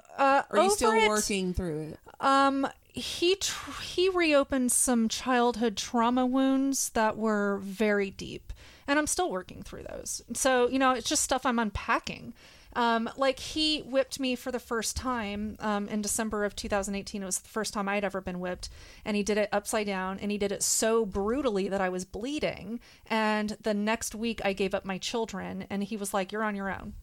Are you still it? working through it? Um, he tr- he reopened some childhood trauma wounds that were very deep, and I'm still working through those. So, you know, it's just stuff I'm unpacking. Um, like he whipped me for the first time um, in December of two thousand eighteen. It was the first time I had ever been whipped, and he did it upside down, and he did it so brutally that I was bleeding. And the next week I gave up my children, and he was like, "You're on your own.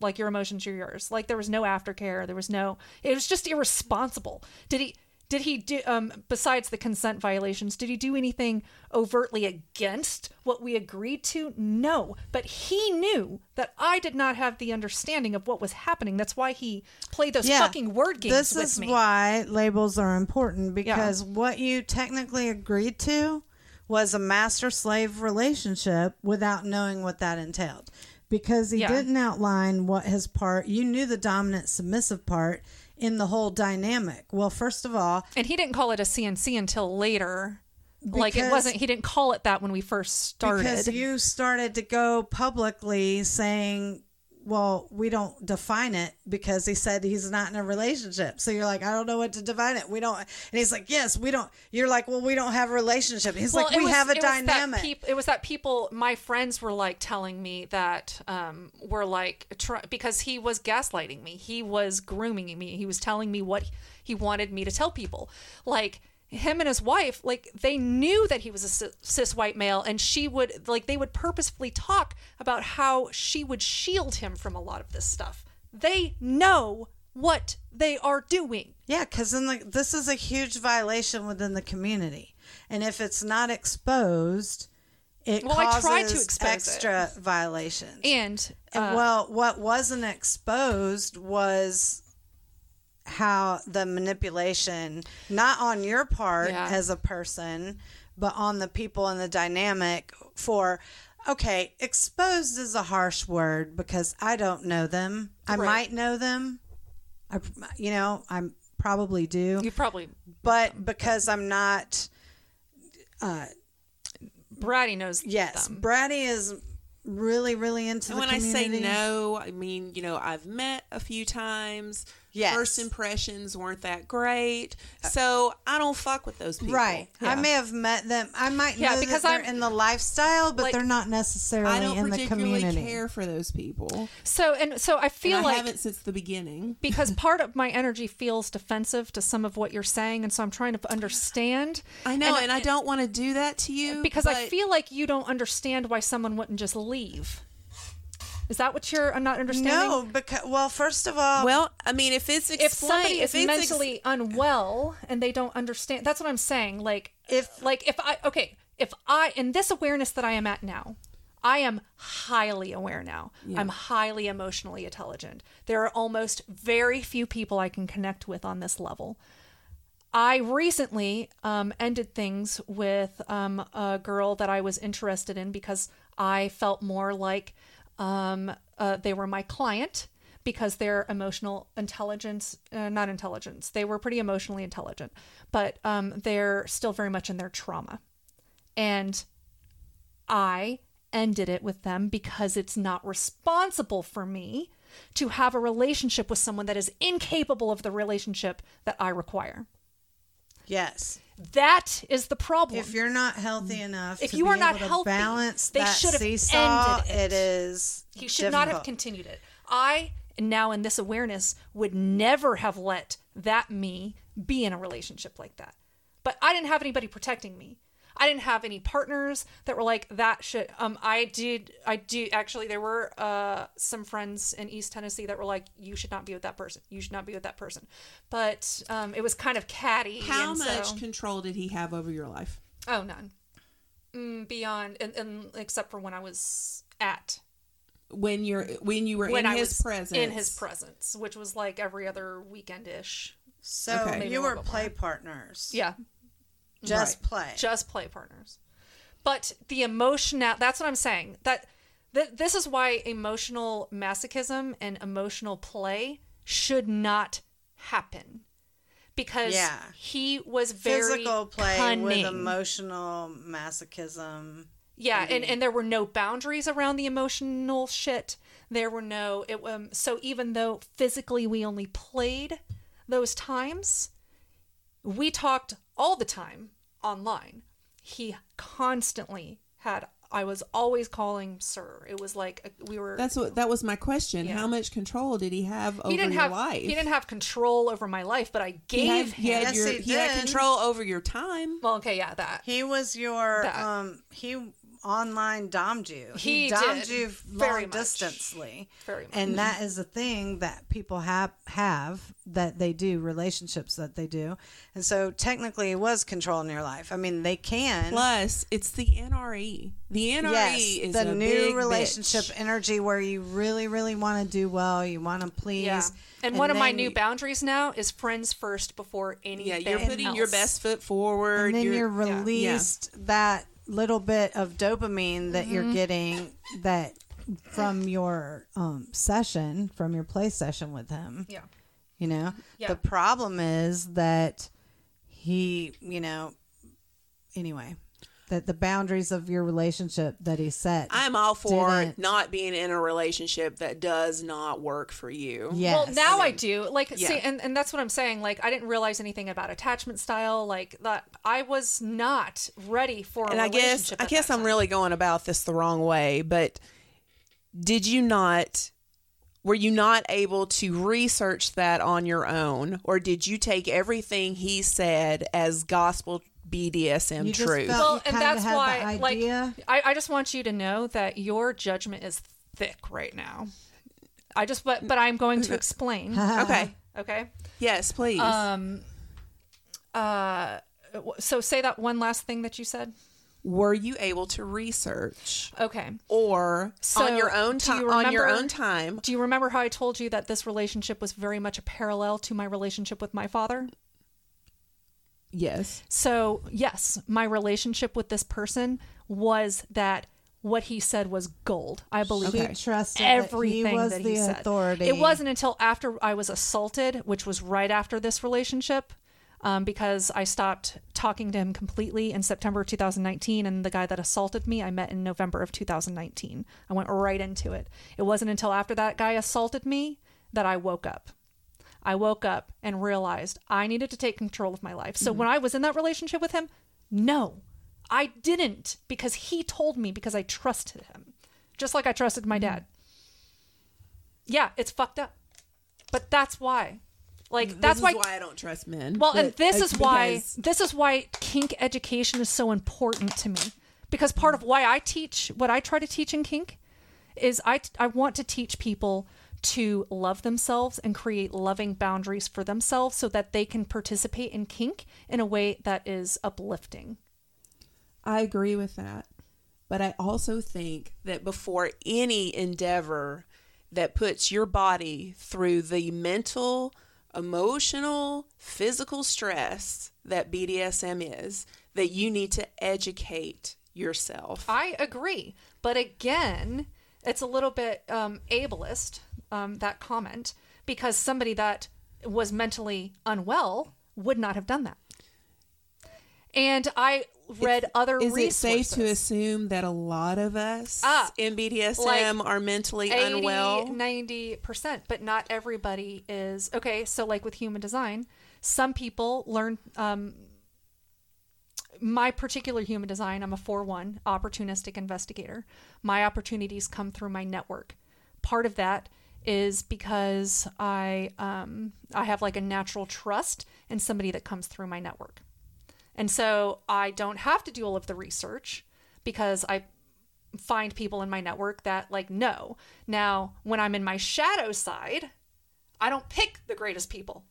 Like, your emotions are yours." Like, there was no aftercare. There was no, it was just irresponsible. Did he, did he do, um, besides the consent violations, did he do anything overtly against what we agreed to? No, but he knew that I did not have the understanding of what was happening. That's why he played those yeah. fucking word games this with me. This is why labels are important, because yeah. what you technically agreed to was a master-slave relationship without knowing what that entailed. Because he yeah. didn't outline what his part, you knew the dominant submissive part in the whole dynamic. Well, first of all. And he didn't call it a C N C until later. Because, like, it wasn't, he didn't call it that when we first started. Because you started to go publicly saying, well, we don't define it, because he said he's not in a relationship. So you're like, I don't know what to define it. We don't. And he's like, yes, we don't. You're like, well, we don't have a relationship. He's well, like, we was, have a it dynamic. Was peop- it was that people, my friends were like telling me that um, were like, tr- because he was gaslighting me. He was grooming me. He was telling me what he wanted me to tell people. Like, him and his wife, like, they knew that he was a cis white male, and she would, like, they would purposefully talk about how she would shield him from a lot of this stuff. They know what they are doing. Yeah, because then, like, this is a huge violation within the community, and if it's not exposed, it well, causes I tried to expose extra it. violations. And, uh, and well, what wasn't exposed was how the manipulation, not on your part yeah. as a person, but on the people in the dynamic. For okay, exposed is a harsh word, because I don't know them. I right. might know them. I, you know, I probably do. You probably, but know. because I'm not. Uh, Bratty knows. Yes, them. Bratty is really, really into and the community. And when I say no, I mean, you know, I've met a few times. Yes. First impressions weren't that great, so I don't fuck with those people. Right. Yeah. I may have met them. I might know yeah, because that they're I'm, in the lifestyle, but like, they're not necessarily in the community. I don't particularly care for those people. So, and so I feel and I like... I haven't since the beginning. Because part of my energy feels defensive to some of what you're saying, and so I'm trying to understand. I know, and, and, and I don't want to do that to you. Because but... I feel like you don't understand why someone wouldn't just leave. Is that what you're I'm not understanding? No, because, well, first of all... Well, I mean, if it's explained... If somebody if is mentally ex- unwell and they don't understand... That's what I'm saying. Like, if like if I... Okay, if I... In this awareness that I am at now, I am highly aware now. Yeah. I'm highly emotionally intelligent. There are almost very few people I can connect with on this level. I recently um, ended things with um, a girl that I was interested in because I felt more like... Um, uh, they were my client because their emotional intelligence, uh, not intelligence, they were pretty emotionally intelligent, but um, they're still very much in their trauma. And I ended it with them because it's not responsible for me to have a relationship with someone that is incapable of the relationship that I require. Yes. That is the problem. If you're not healthy enough if to you be are not able to healthy, balance they that should have seesaw, ended it. It is He should difficult. not have continued it. I, now in this awareness, would never have let that me be in a relationship like that. But I didn't have anybody protecting me. I didn't have any partners that were like, that shit. Um, I did, I do, actually, there were uh, some friends in East Tennessee that were like, you should not be with that person. You should not be with that person. But um, it was kind of catty. How and much so... control did he have over your life? Oh, none. Mm, beyond, and, and except for when I was at. When you're, when you were when in I his presence. In his presence, which was like every other weekend-ish. So okay. you were play more. partners. Yeah. Just right. play. Just play partners. But the emotion, that's what I'm saying. That th- This is why emotional masochism and emotional play should not happen. Because yeah. he was very Physical play cunning. with emotional masochism. Yeah, mm-hmm. and, and there were no boundaries around the emotional shit. There were no... It, um, so even though physically we only played those times, we talked all the time online. He constantly had... I was always calling sir. It was like we were... That's what, that was my question. Yeah. How much control did he have over he didn't your have, life? He didn't have control over my life, but I gave he had, him... He had, yes, your, he he had control over your time. Well, okay, yeah, that. He was your... That. Um, he online dommed you. He, he dommed did, you very long much. distancely. Very much. And that is a thing that people have, have, that they do, relationships that they do. And so technically it was controlling your life. I mean, they can. Plus, it's the N R E. The N R E yes, is the a new big relationship bitch. energy where you really, really want to do well. You want to please. Yeah. And, and one of my new boundaries now is friends first before anything. Yeah, you're putting else. your best foot forward. And then you're, you're released yeah. that little bit of dopamine that mm-hmm. you're getting that from your um, session, from your play session with him. Yeah, you know yeah. the problem is that he, you know, anyway. That the boundaries of your relationship that he set. I'm all for didn't. not being in a relationship that does not work for you. Yes. Well, now I, mean, I do. Like, yeah. see, and, and that's what I'm saying. Like, I didn't realize anything about attachment style. Like, that I was not ready for a and relationship. And I guess, I guess I'm time. really going about this the wrong way, but did you not... Were you not able to research that on your own? Or did you take everything he said as gospel B D S M truth? Well, and that's why, like, I, I just want you to know that your judgment is thick right now. I just, but, but I'm going to explain. Okay. Okay. Yes, please. Um. Uh. So say that one last thing that you said. Were you able to research? Okay. Or so on your own time. You on your own time. Do you remember how I told you that this relationship was very much a parallel to my relationship with my father? Yes. So, yes, my relationship with this person was that what he said was gold. I believe okay. trusted everything that he, was that he the said. Authority. It wasn't until after I was assaulted, which was right after this relationship, um, because I stopped talking to him completely in September of two thousand nineteen, and the guy that assaulted me I met in November of two thousand nineteen. I went right into it. It wasn't until after that guy assaulted me that I woke up. I woke up and realized I needed to take control of my life. So mm-hmm. when I was in that relationship with him, no, I didn't, because he told me, because I trusted him, just like I trusted my dad. Yeah, it's fucked up, but that's why. Like this that's is why, why I don't trust men. Well, and this is why this is why kink education is so important to me, because part of why I teach what I try to teach in kink is I I want to teach people to love themselves and create loving boundaries for themselves so that they can participate in kink in a way that is uplifting. I agree with that. But I also think that before any endeavor that puts your body through the mental, emotional, physical stress that B D S M is, that you need to educate yourself. I agree. But again, it's a little bit um, ableist. Um, that comment, because somebody that was mentally unwell would not have done that. And I read it's, other is resources. Is it safe to assume that a lot of us ah, in B D S M like are mentally eighty, unwell? ninety percent, but not everybody is. Okay, so like with human design, some people learn... Um, my particular human design, I'm a four one, opportunistic investigator. My opportunities come through my network. Part of that is because I um, I have like a natural trust in somebody that comes through my network. And so I don't have to do all of the research because I find people in my network that like know. Now, when I'm in my shadow side, I don't pick the greatest people.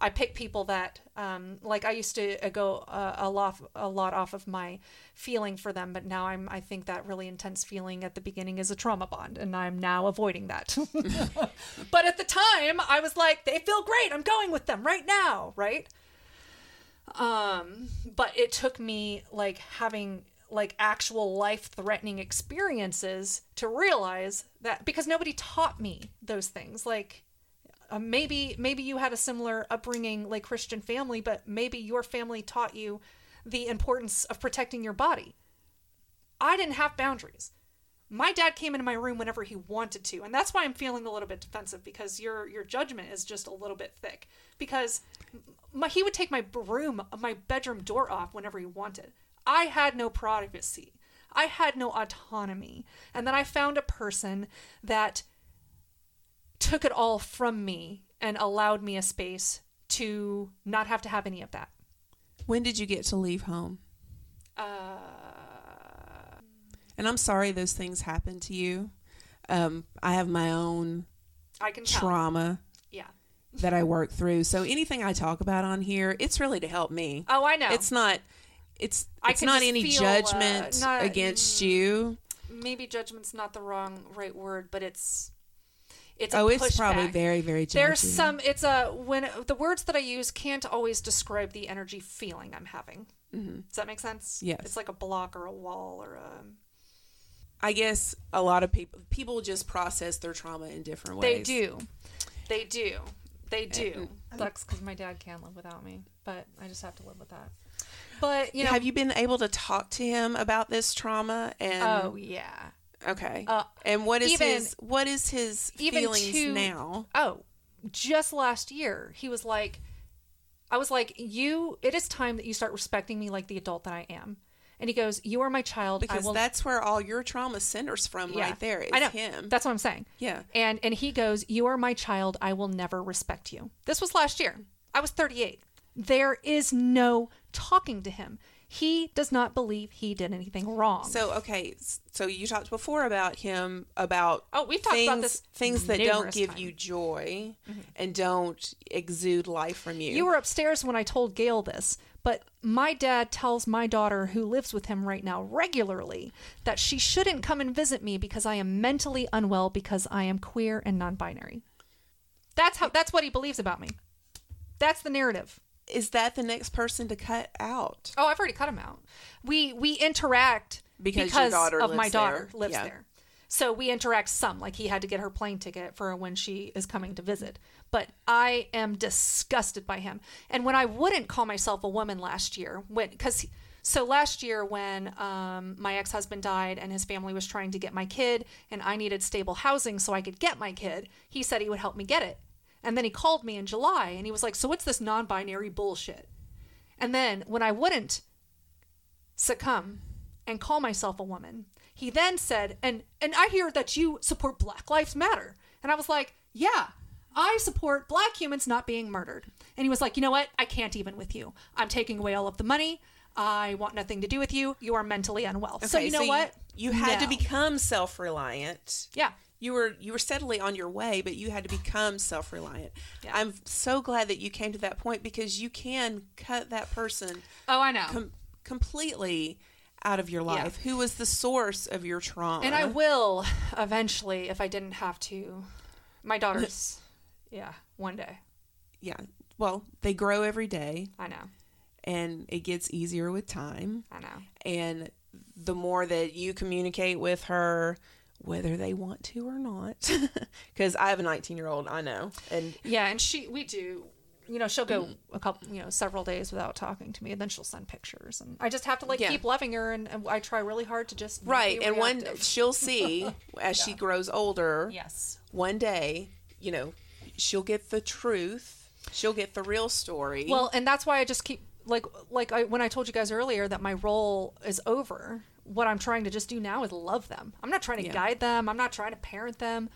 I pick people that, um, like I used to go a, a lot, a lot off of my feeling for them, but now I'm, I think that really intense feeling at the beginning is a trauma bond, and I'm now avoiding that. But at the time I was like, they feel great. I'm going with them right now. Right. Um, but it took me like having like actual life threatening experiences to realize that, because nobody taught me those things. Like, Uh, maybe maybe you had a similar upbringing, like Christian family, but maybe your family taught you the importance of protecting your body. I didn't have boundaries. My dad came into my room whenever he wanted to, and that's why I'm feeling a little bit defensive, because your your judgment is just a little bit thick. Because my, he would take my room, my bedroom door off whenever he wanted. I had no privacy. I had no autonomy. And then I found a person that took it all from me and allowed me a space to not have to have any of that. When did you get to leave home? Uh, and I'm sorry those things happened to you. Um, I have my own I can trauma yeah. that I work through. So anything I talk about on here, it's really to help me. Oh, I know. It's not, it's, it's not any feel, judgment uh, not, against mm, you. Maybe judgment's not the wrong right word, but it's... It's oh, it's probably very, very judgy. There's some, it's a, when the words that I use can't always describe the energy feeling I'm having. Mm-hmm. Does that make sense? Yes. It's like a block or a wall or a... I guess a lot of people, people just process their trauma in different ways. They do. They do. They do. And, That's because my dad can't live without me, but I just have to live with that. But, you know. Have you been able to talk to him about this trauma? And Oh, yeah. Okay. Uh, and what is even, his what is his feelings to, now? Oh, just last year he was like, I was like, you. It is time that you start respecting me like the adult that I am. And he goes, you are my child. Because I will... that's where all your trauma centers from, yeah, right there. It's I know. him. That's what I'm saying. Yeah. And and he goes, you are my child. I will never respect you. This was last year. I was thirty-eight. There is no talking to him. He does not believe he did anything wrong. So, okay. So you talked before about him, about oh, we've talked things, about this things that don't give times. you joy mm-hmm. and don't exude life from you. You were upstairs when I told Gail this, but my dad tells my daughter who lives with him right now regularly that she shouldn't come and visit me because I am mentally unwell because I am queer and non-binary. That's how, that's what he believes about me. That's the narrative. Is that the next person to cut out? Oh, I've already cut him out. We we interact because, because your daughter of lives my daughter there. lives yeah. there. So we interact some. Like he had to get her plane ticket for when she is coming to visit. But I am disgusted by him. And when I wouldn't call myself a woman last year, when because so last year when um, my ex-husband died and his family was trying to get my kid and I needed stable housing so I could get my kid, he said he would help me get it. And then he called me in July and he was like, so what's this non-binary bullshit? And then when I wouldn't succumb and call myself a woman, he then said, and, and I hear that you support Black Lives Matter. And I was like, yeah, I support Black humans not being murdered. And he was like, you know what? I can't even with you. I'm taking away all of the money. I want nothing to do with you. You are mentally unwell. Okay, so you know so what? You, you had no. to become self-reliant. Yeah. You were you were steadily on your way, but you had to become self-reliant. Yeah. I'm so glad that you came to that point because you can cut that person oh, I know. Com- completely out of your life. Yeah. Who was the source of your trauma. And I will eventually if I didn't have to. My daughters, yeah, one day. Yeah. Well, they grow every day. I know. And it gets easier with time. I know. And the more that you communicate with her... whether they want to or not, because I have a nineteen year old, I know. And yeah, and she, we do, you know, she'll go a couple, you know, several days without talking to me and then she'll send pictures and I just have to like yeah. keep loving her. And, and I try really hard to just. Right. And one, she'll see as yeah. she grows older. Yes. One day, you know, she'll get the truth. She'll get the real story. Well, and that's why I just keep like, like I, when I told you guys earlier that my role is over. What I'm trying to just do now is love them. I'm not trying to yeah. guide them. I'm not trying to parent them.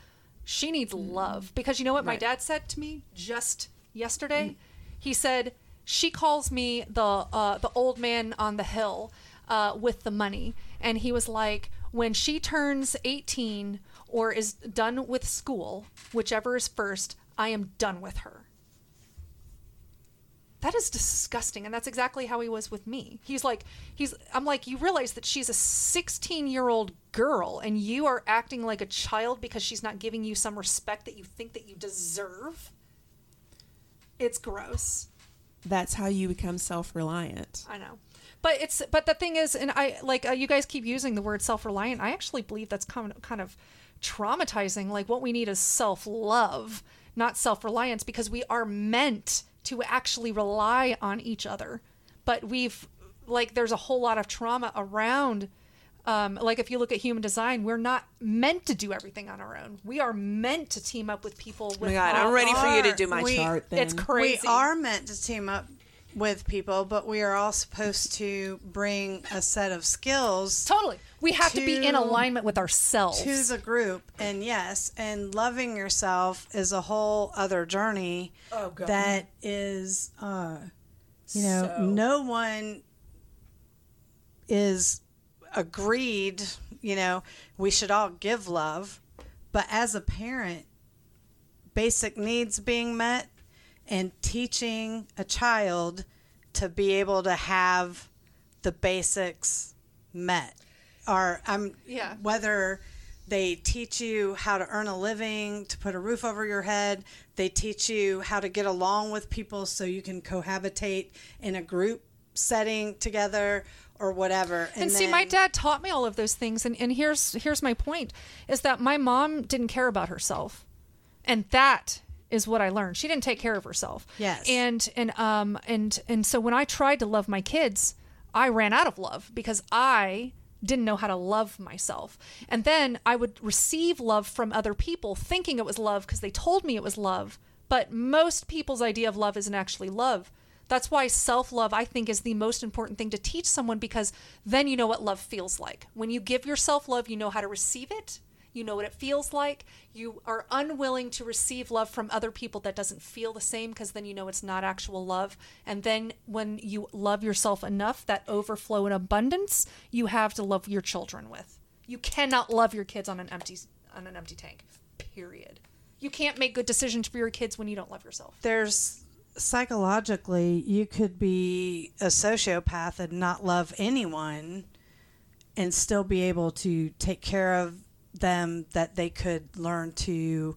She needs love. Because you know what right. my dad said to me just yesterday? Mm. He said, she calls me the uh, the old man on the hill uh, with the money. And he was like, when she turns eighteen or is done with school, whichever is first, I am done with her. that is disgusting. And that's exactly how he was with me. He's like, he's, I'm like, you realize that she's a sixteen year old girl and you are acting like a child because she's not giving you some respect that you think that you deserve. It's gross. That's how you become self-reliant. I know. But it's, but the thing is, and I like, uh, you guys keep using the word self-reliant. I actually believe that's kind of, kind of traumatizing. Like what we need is self-love, not self-reliance, because we are meant to actually rely on each other. But we've, like, there's a whole lot of trauma around, um, like if you look at human design, we're not meant to do everything on our own. We are meant to team up with people. With oh my God, I'm ready are. for you to do my we, chart thing. It's crazy. We are meant to team up with people, but we are all supposed to bring a set of skills. Totally. We have to, to be in alignment with ourselves. To the group. And yes, and loving yourself is a whole other journey oh, God. that is, uh, you know, so. no one is agreed, you know, we should all give love. But as a parent, basic needs being met, and teaching a child to be able to have the basics met, or um, yeah. whether they teach you how to earn a living, to put a roof over your head, they teach you how to get along with people so you can cohabitate in a group setting together or whatever. And, and see, then... my dad taught me all of those things. And, and here's here's my point, is that my mom didn't care about herself. And that is what I learned. She didn't take care of herself. Yes. And and um and and so when I tried to love my kids, I ran out of love because I didn't know how to love myself. And then I would receive love from other people thinking it was love because they told me it was love. But most people's idea of love isn't actually love. That's why self-love, I think, is the most important thing to teach someone, because then you know what love feels like. When you give yourself love, you know how to receive it. You know what it feels like. You are unwilling to receive love from other people that doesn't feel the same, because then you know it's not actual love. And then when you love yourself enough, that overflow and abundance you have to love your children with. You cannot love your kids on an empty on an empty tank, period. You can't make good decisions for your kids when you don't love yourself. There's psychologically, you could be a sociopath and not love anyone and still be able to take care of them, that they could learn to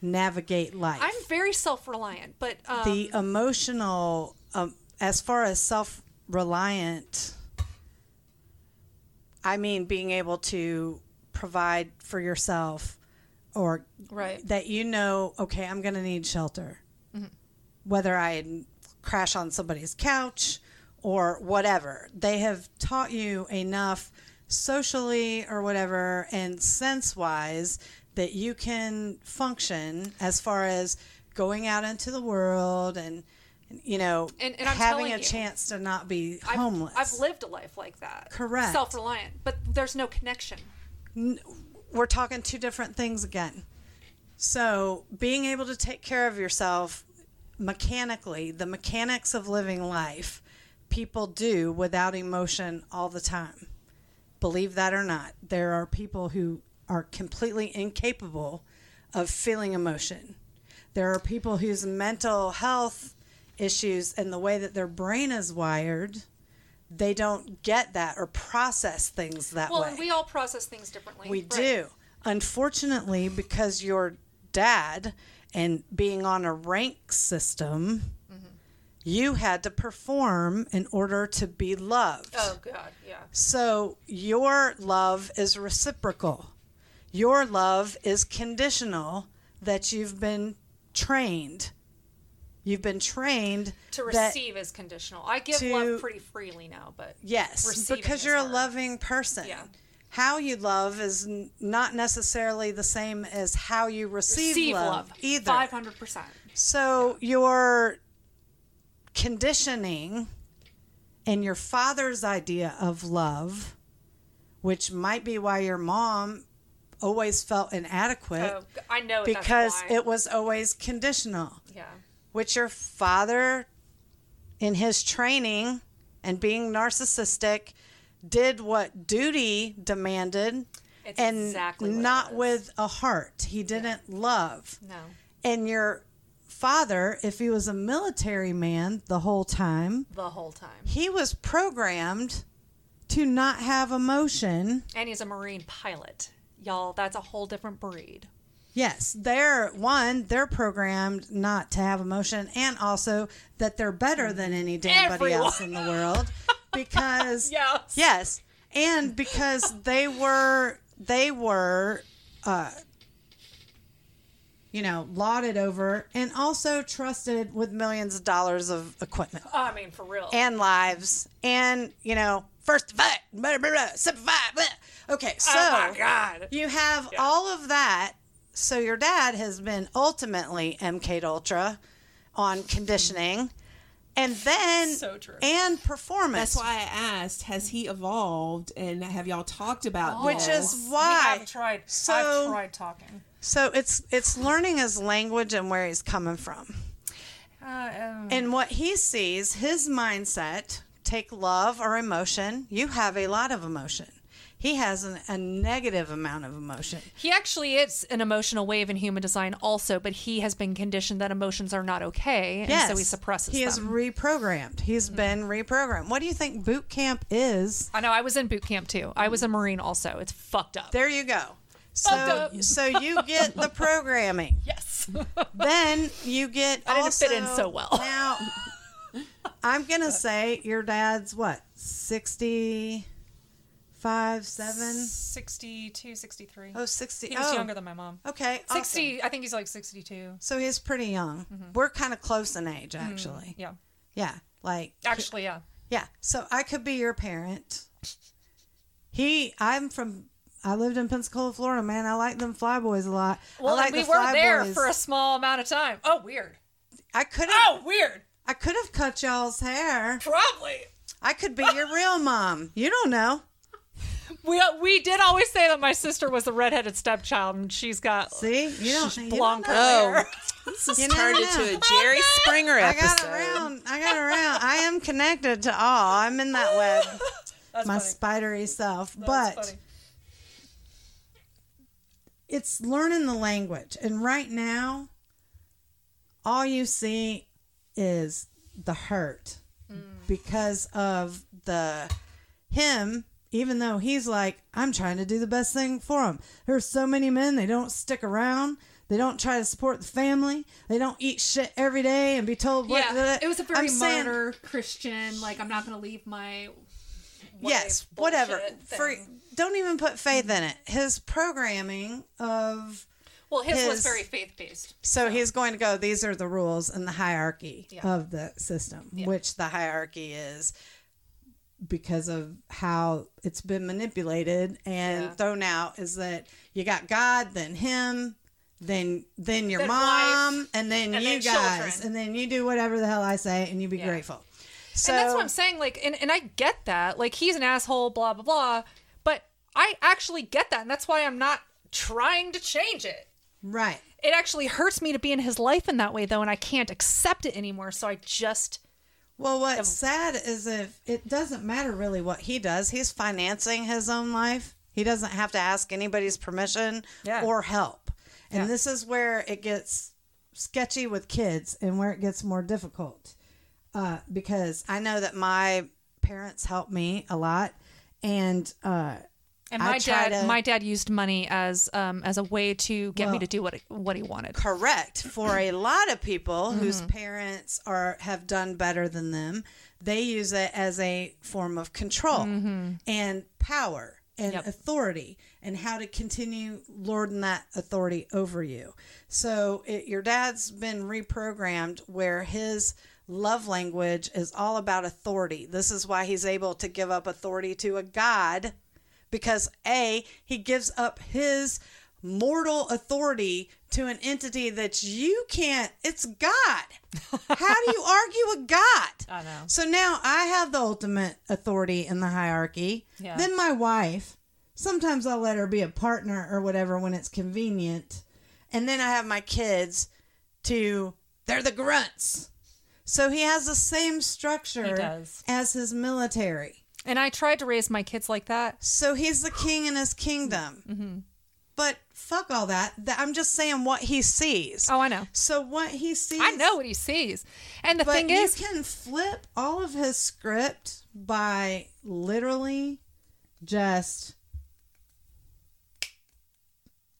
navigate life. I'm very self-reliant, but um, the emotional, um, as far as self-reliant, I mean being able to provide for yourself, or right. that you know, okay, I'm going to need shelter, mm-hmm. whether I crash on somebody's couch or whatever. They have taught you enough socially or whatever and sense wise that you can function as far as going out into the world and, you know, and, and I'm having a you, chance to not be homeless. I've, I've lived a life like that. Correct. Self-reliant, but there's no connection. We're talking two different things again. So being able to take care of yourself mechanically, the mechanics of living life, people do without emotion all the time. Believe that or not, there are people who are completely incapable of feeling emotion. There are people whose mental health issues and the way that their brain is wired, they don't get that or process things that well, way. Well, we all process things differently. We right. do. Unfortunately, because your dad and being on a rank system, mm-hmm. you had to perform in order to be loved. Oh, God, yeah. So your love is reciprocal. Your love is conditional, that you've been trained. You've been trained. To receive is conditional. I give to, love pretty freely now, but yes, because you're hard. a loving person. Yeah. How you love is not necessarily the same as how you receive, receive love, love either. five hundred percent. So yeah. your... conditioning and your father's idea of love, which might be why your mom always felt inadequate. Oh, I know, because that's why. It was always conditional. Yeah, which your father, in his training and being narcissistic, did what duty demanded, it's and exactly what not with a heart. He didn't yeah. love. No, and your father, if he was a military man the whole time, the whole time, he was programmed to not have emotion. And he's a Marine pilot. Y'all, that's a whole different breed. Yes, they're, one, they're programmed not to have emotion, and also that they're better than any damn body else in the world because, yes. yes, and because they were, they were, uh, you know, lauded over and also trusted with millions of dollars of equipment. Oh, I mean, for real. And lives and, you know, first to fight, blah, blah, blah, simplify, blah. Okay, so oh my God. you have yeah. all of that. So your dad has been ultimately M K Ultra on conditioning and then so true. and performance. That's why I asked, has he evolved and have y'all talked about oh, this? Which is why I've tried so, I've tried talking. So it's it's learning his language and where he's coming from. Uh, um, and what he sees, his mindset, take love or emotion. You have a lot of emotion. He has an, a negative amount of emotion. He actually is an emotional wave in human design also, but he has been conditioned that emotions are not okay, and yes, so he suppresses he them. He is reprogrammed. He's mm-hmm. been reprogrammed. What do you think boot camp is? I know. I was in boot camp, too. I was a Marine also. It's fucked up. There you go. So, fucked up. So you get the programming. Yes. Then you get I didn't also, fit in so well. Now, I'm going to say your dad's, what, sixty... Five, seven, sixty-two, sixty-three. Oh, sixty. He was oh. younger than my mom. Okay, sixty. Awesome. I think he's like sixty-two. So he's pretty young. Mm-hmm. We're kind of close in age, actually. Mm-hmm. Yeah. Yeah. Like. Actually, yeah. Yeah. So I could be your parent. He. I'm from. I lived in Pensacola, Florida. Man, I like them Flyboys a lot. Well, I like we the were fly there boys. for a small amount of time. Oh, weird. I could. Oh, weird. I could have cut y'all's hair. Probably. I could be your real mom. You don't know. We we did always say that my sister was the redheaded stepchild, and she's got see you don't, you blonde don't know. hair. Oh, this has turned into a Jerry oh, Springer episode. I got around. I got around. I am connected to all. I'm in that web. That's my funny. spidery self, that but it's learning the language. And right now, all you see is the hurt mm. because of the him. Even though he's like, I'm trying to do the best thing for him. There are so many men, they don't stick around. They don't try to support the family. They don't eat shit every day and be told what. Yeah, blah, blah. It was a very I'm martyr saying, Christian, like, I'm not going to leave my wife. Yes, whatever. For, don't even put faith in it. His programming of... Well, his, his was very faith-based. So, so he's going to go, these are the rules and the hierarchy yeah. of the system, yeah. which the hierarchy is... because of how it's been manipulated and yeah. thrown out is that you got God, then him, then then your then mom, wife, and then and you then guys, children. And then you do whatever the hell I say, and you be yeah. grateful. So, and that's what I'm saying. Like, and, and I get that. Like, he's an asshole, blah, blah, blah. But I actually get that, and that's why I'm not trying to change it. Right. It actually hurts me to be in his life in that way, though, and I can't accept it anymore, so I just... Well, what's sad is if it doesn't matter really what he does. He's financing his own life. He doesn't have to ask anybody's permission yeah. or help. And yeah. this is where it gets sketchy with kids and where it gets more difficult. Uh, because I know that my parents helped me a lot. And uh, and my I try dad, to, my dad used money as um, as a way to get well, me to do what what he wanted. Correct. For a lot of people mm-hmm. whose parents are have done better than them, they use it as a form of control mm-hmm. and power and yep. authority, and how to continue lording that authority over you. So it, your dad's been reprogrammed where his love language is all about authority. This is why he's able to give up authority to a god. Because, A, he gives up his mortal authority to an entity that you can't... It's God. How do you argue with God? I know. So now I have the ultimate authority in the hierarchy. Yeah. Then my wife. Sometimes I'll let her be a partner or whatever when it's convenient. And then I have my kids to... They're the grunts. So he has the same structure as his military. And I tried to raise my kids like that. So he's the king in his kingdom. Mm-hmm. But fuck all that. I'm just saying what he sees. Oh, I know. So what he sees. I know what he sees. And the thing is, you can flip all of his script by literally just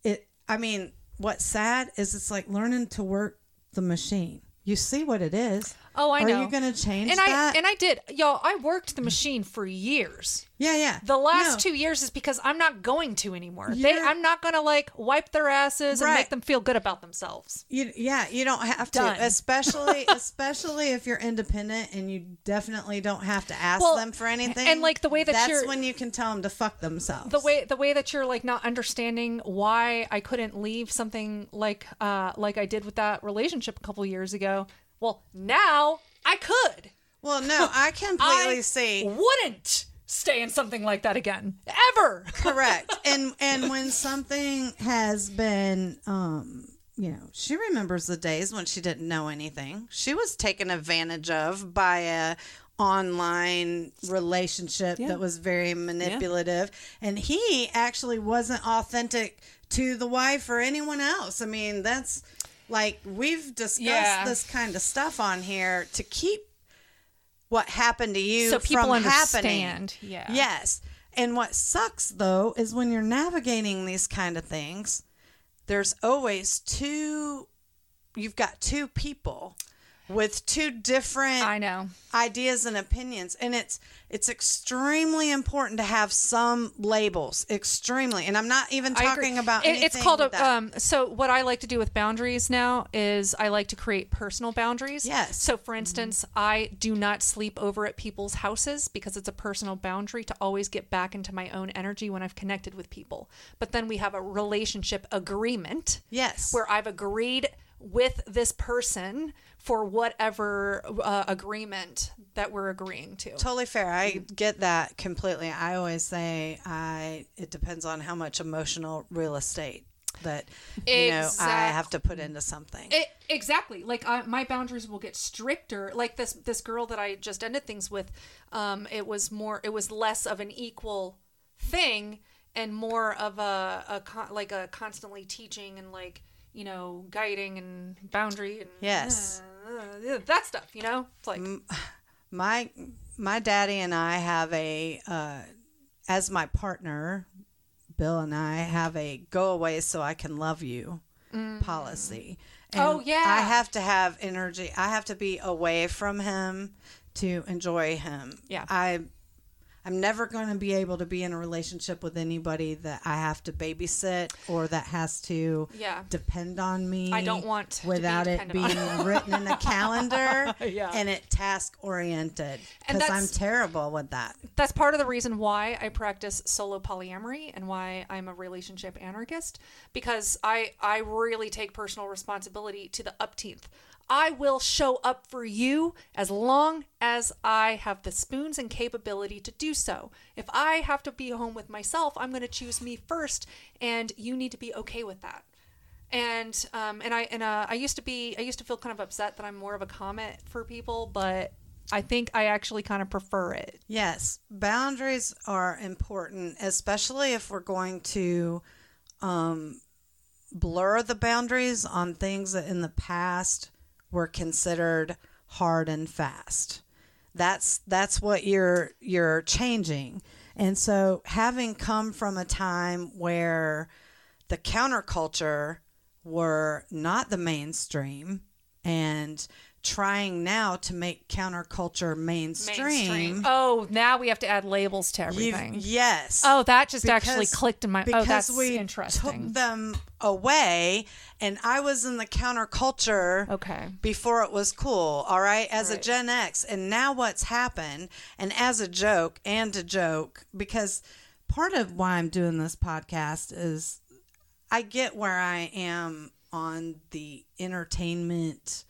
it. I mean, what's sad is it's like learning to work the machine. You see what it is. Oh, I know. Are you going to change and that? I, and I did. Y'all, I worked the machine for years. Yeah, yeah. The last no. two years is because I'm not going to anymore. They, I'm not going to, like, wipe their asses right. and make them feel good about themselves. You, yeah, you don't have Done. to. Especially especially if you're independent and you definitely don't have to ask well, them for anything. And, like, the way that that's you're... That's when you can tell them to fuck themselves. The way the way that you're, like, not understanding why I couldn't leave something like uh, like I did with that relationship a couple years ago. Well, now I could. Well, no, I completely I see. Wouldn't stay in something like that again ever. Correct. And and when something has been, um, you know, she remembers the days when she didn't know anything. She was taken advantage of by a online relationship yeah. that was very manipulative, yeah. and he actually wasn't authentic to the wife or anyone else. I mean, that's. Like, we've discussed yeah. this kind of stuff on here to keep what happened to you so people from understand. happening. Yeah. Yes. And what sucks, though, is when you're navigating these kind of things, there's always two, you've got two people with two different I know. ideas and opinions. And it's it's extremely important to have some labels, extremely. And I'm not even talking about it, anything. It's called a, um, so what I like to do with boundaries now is I like to create personal boundaries. Yes. So for instance, mm-hmm. I do not sleep over at people's houses because it's a personal boundary to always get back into my own energy when I've connected with people. But then we have a relationship agreement. Yes. Where I've agreed with this person for whatever uh, agreement that we're agreeing to. Totally fair. I get that completely. I always say I it depends on how much emotional real estate that exactly. you know I have to put into something. It, exactly. Like I, my boundaries will get stricter. Like this this girl that I just ended things with, um, it was more it was less of an equal thing and more of a, a con, like a constantly teaching and like you know, guiding and boundary and yes, uh, that stuff. You know, it's like my my daddy and I have a uh, as my partner, Bill and I have a go away so I can love you mm. policy. And oh yeah, I have to have energy. I have to be away from him to enjoy him. Yeah, I I'm never going to be able to be in a relationship with anybody that I have to babysit or that has to yeah. depend on me. I don't want without to be it being on. written in a calendar yeah. and it task oriented because I'm terrible with that. That's part of the reason why I practice solo polyamory and why I'm a relationship anarchist because I, I really take personal responsibility to the upteenth. I will show up for you as long as I have the spoons and capability to do so. If I have to be home with myself, I'm going to choose me first, and you need to be okay with that. And um, and I and uh, I used to be I used to feel kind of upset that I'm more of a comment for people, but I think I actually kind of prefer it. Yes, boundaries are important, especially if we're going to. Um, blur the boundaries on things that in the past were considered hard and fast. That's that's what you're you're changing. And so having come from a time where the counterculture were not the mainstream and trying now to make counterculture mainstream. mainstream. Oh, now we have to add labels to everything. Yes. Oh, that just because, actually clicked in my because oh, that's we interesting. Took them away and I was in the counterculture okay. before it was cool, all right, as right. a Gen X. And now what's happened, and as a joke and a joke, because part of why I'm doing this podcast is I get where I am on the entertainment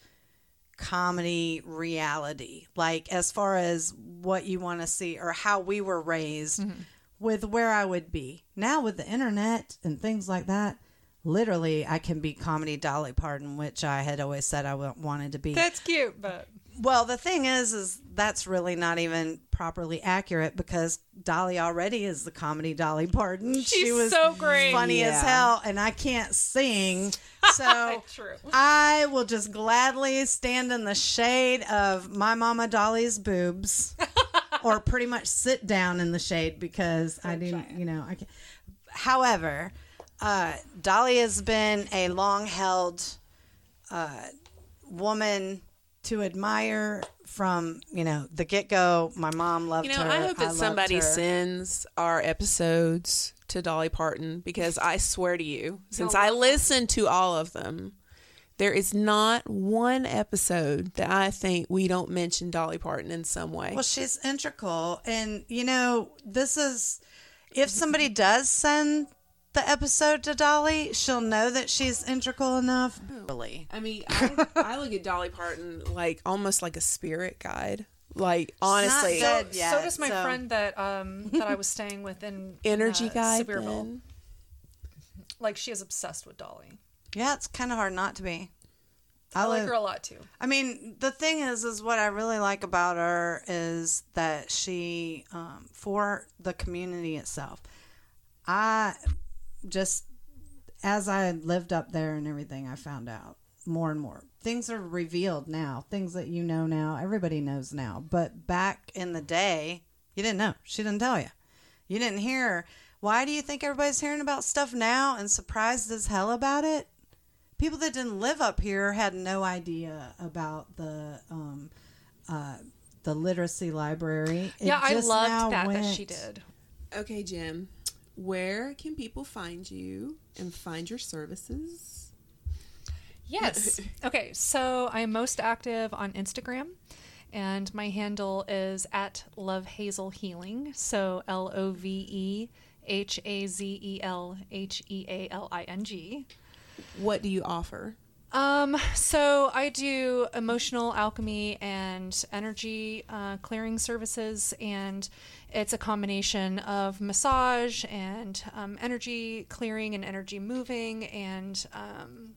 comedy reality, like as far as what you want to see or how we were raised mm-hmm. with where I would be now with the internet and things like that. literally I can be comedy Dolly Parton, which I had always said I wanted to be. That's cute, but... Well, the thing is, is that's really not even properly accurate because Dolly already is the comedy Dolly Parton. She's she was so great. funny yeah. as hell, and I can't sing. So True. I will just gladly stand in the shade of my mama Dolly's boobs or pretty much sit down in the shade because so I didn't, you know. I can't. However, uh, Dolly has been a long-held uh, woman to admire from, you know, the get-go. My mom loved her. You know, her. I hope that I somebody sends our episodes to Dolly Parton because I swear to you, since no. I listened to all of them, there is not one episode that I think we don't mention Dolly Parton in some way. Well, she's integral. And, you know, this is, if somebody does send the episode to Dolly, she'll know that she's integral enough. Really, I mean, I, I look at Dolly Parton like almost like a spirit guide. Like honestly, so, yet, so does my so. friend that um that I was staying with in energy uh, guide. Sevierville. Like she is obsessed with Dolly. Yeah, it's kind of hard not to be. I, I like live, her a lot too. I mean, the thing is, is what I really like about her is that she, um, for the community itself, I. Just as I lived up there and everything, I found out more and more. Things are revealed now. Things that you know now, everybody knows now. But back in the day, you didn't know. She didn't tell you. You didn't hear. Why do you think everybody's hearing about stuff now and surprised as hell about it? People that didn't live up here had no idea about the um, uh, the literacy library. It yeah, I loved that went... that she did. Okay, Jim. Where can people find you and find your services? Yes. Okay, so I'm most active on Instagram, and my handle is at Love Hazel Healing. So L O V E H A Z E L H E A L I N G. What do you offer? Um, so I do emotional alchemy and energy uh, clearing services, and it's a combination of massage and um, energy clearing and energy moving, and um,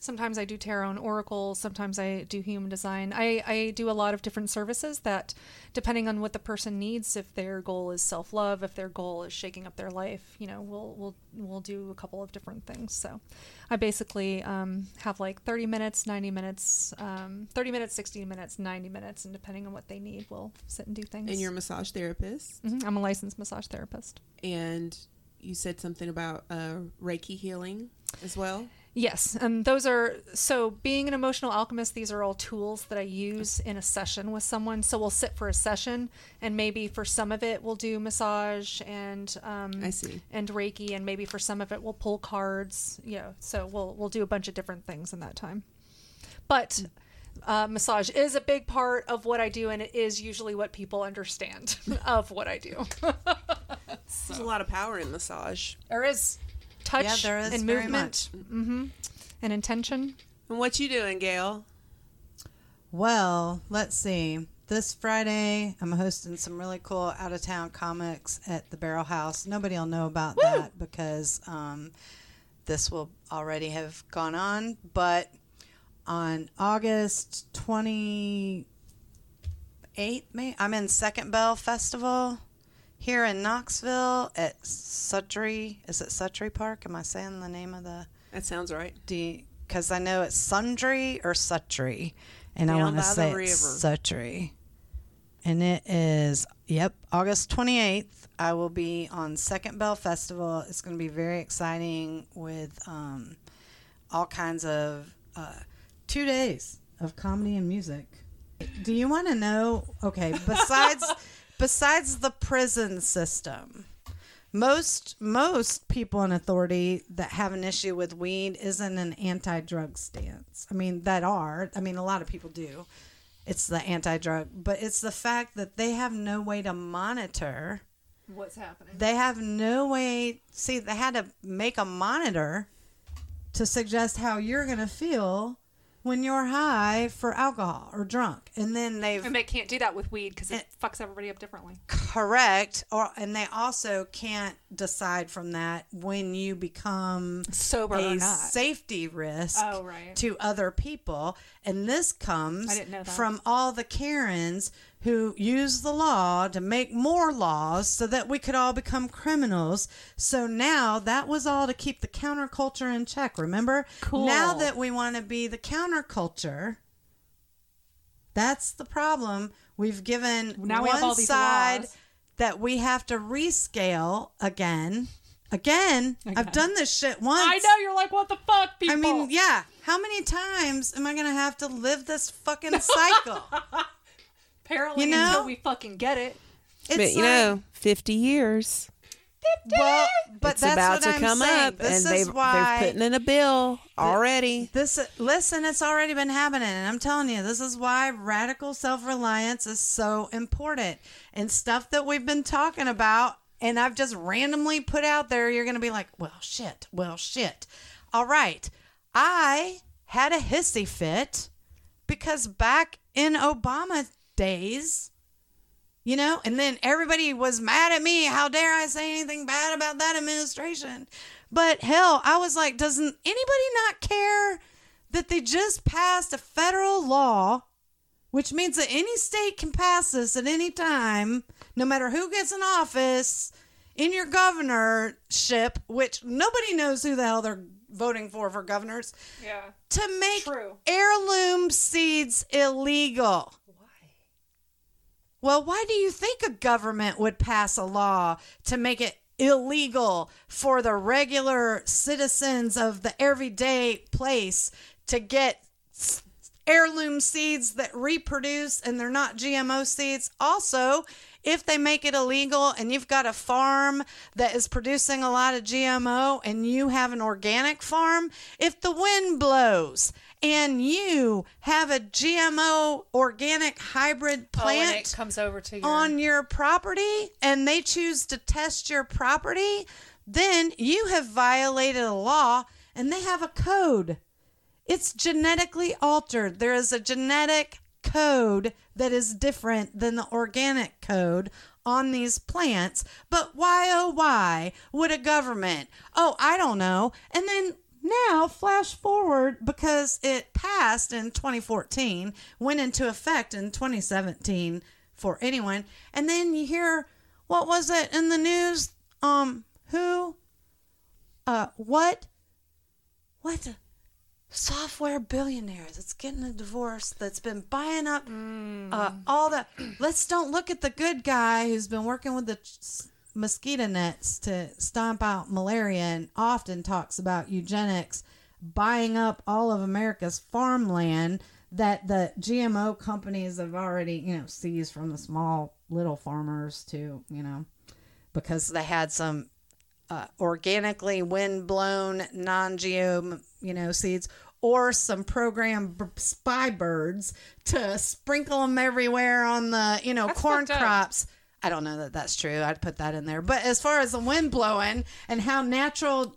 sometimes I do tarot and oracle, sometimes I do human design. I, I do a lot of different services that, depending on what the person needs, if their goal is self-love, if their goal is shaking up their life, you know, we'll we'll we'll do a couple of different things. So I basically um, have like thirty minutes, ninety minutes, um, thirty minutes, sixty minutes, ninety minutes, and depending on what they need, we'll sit and do things. And you're a massage therapist? Mm-hmm. I'm a licensed massage therapist. And you said something about uh, Reiki healing as well? Yes, and those are, so being an emotional alchemist, these are all tools that I use in a session with someone. So we'll sit for a session, and maybe for some of it we'll do massage and um, I see. and Reiki, and maybe for some of it we'll pull cards. You know, so we'll we'll do a bunch of different things in that time. But uh, massage is a big part of what I do, and it is usually what people understand of what I do. So. There's a lot of power in massage. There is. Touch yeah, there is and movement mm-hmm. and intention. And what you doing, Gail? Well, let's see. This Friday, I'm hosting some really cool out-of-town comics at the Barrel House. Nobody will know about Woo! that because um, this will already have gone on. But on August twenty-eighth, May, I'm in Second Bell Festival. Here in Knoxville at Sutry, is it Sutry Park? Am I saying the name of the? That sounds right. Because I know it's Sundry or Sutry, and Down I want to say it's Sutry. And it is, yep, August twenty-eighth. I will be on Second Bell Festival. It's going to be very exciting with um, all kinds of uh, two days of comedy and music. Do you want to know? Okay, besides. Besides the prison system, most most people in authority that have an issue with weed isn't an anti-drug stance. I mean, that are. I mean, a lot of people do. It's the anti-drug. But it's the fact that they have no way to monitor. What's happening? They have no way. See, they had to make a monitor to suggest how you're going to feel when you're high for alcohol or drunk, and then they've and they can't do that with weed because it, it fucks everybody up differently. Correct. Or and they also can't decide from that when you become sober a or not. Safety risk oh, right. to other people. And this comes from all the Karens who use the law to make more laws so that we could all become criminals. So now that was all to keep the counterculture in check. Remember? Cool. Now that we want to be the counterculture, that's the problem. We've given now one we side laws. That we have to rescale again. Again, okay. I've done this shit once. I know. You're like, what the fuck, people? I mean, yeah. How many times am I going to have to live this fucking cycle? Apparently, you know? Until we fucking get it. It's but, you like, know, fifty years. fifty Well, but it's that's about what to I'm come saying. Up, this and is they, why they're putting in a bill already. This, listen, it's already been happening, and I'm telling you, this is why radical self-reliance is so important. And stuff that we've been talking about, and I've just randomly put out there, you're going to be like, well, shit, well, shit. All right. I had a hissy fit because back in Obama days... You know, and then everybody was mad at me. How dare I say anything bad about that administration? But hell, I was like, doesn't anybody not care that they just passed a federal law, which means that any state can pass this at any time, no matter who gets in office, in your governorship, which nobody knows who the hell they're voting for for governors, yeah, to make True. Heirloom seeds illegal. Well, why do you think a government would pass a law to make it illegal for the regular citizens of the everyday place to get heirloom seeds that reproduce and they're not G M O seeds? Also, if they make it illegal and you've got a farm that is producing a lot of G M O and you have an organic farm, if the wind blows and you have a G M O organic hybrid plant oh, and it comes over to your... on your property and they choose to test your property, then you have violated a law and they have a code. It's genetically altered. There is a genetic code that is different than the organic code on these plants. But why, oh, why would a government? Oh, I don't know. And then now flash forward, because it passed in twenty fourteen, went into effect in twenty seventeen for anyone. And then you hear, what was it in the news? Um, who, uh, what, what the software billionaire that's getting a divorce, that's been buying up mm. uh, all the, let's don't look at the good guy who's been working with the ch- mosquito nets to stomp out malaria and often talks about eugenics, buying up all of America's farmland that the G M O companies have already, you know, seized from the small little farmers to, you know, because they had some uh, organically wind-blown non-G M O, you know, seeds or some programmed b- spy birds to sprinkle them everywhere on the, you know, That's corn crops. I don't know that that's true. I'd put that in there. But as far as the wind blowing and how natural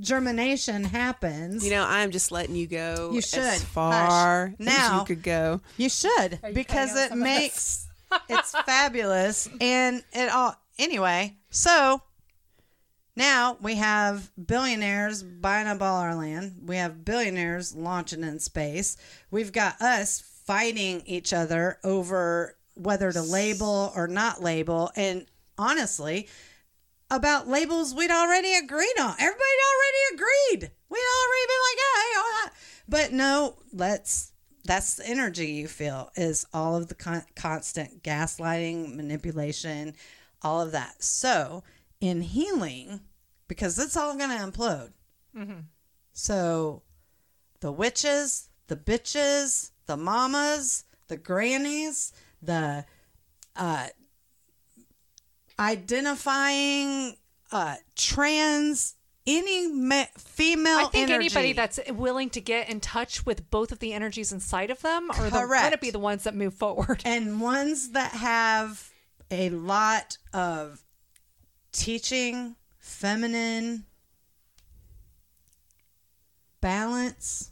germination happens. You know, I'm just letting you go you should. As far now, as you could go. You should, you because it makes, it's fabulous. And it all, anyway, so now we have billionaires buying up all our land. We have billionaires launching in space. We've got us fighting each other over whether to label or not label. And honestly, about labels we'd already agreed on. Everybody already agreed. We'd already been like, yeah, hey, all that. But no, let's, that's the energy you feel is all of the con- constant gaslighting, manipulation, all of that. So in healing, because it's all going to implode. Mm-hmm. So the witches, the bitches, the mamas, the grannies, the uh, identifying uh, trans, any ma- female energy. I think energy. Anybody that's willing to get in touch with both of the energies inside of them are the, going to be the ones that move forward. And ones that have a lot of teaching, feminine, balance.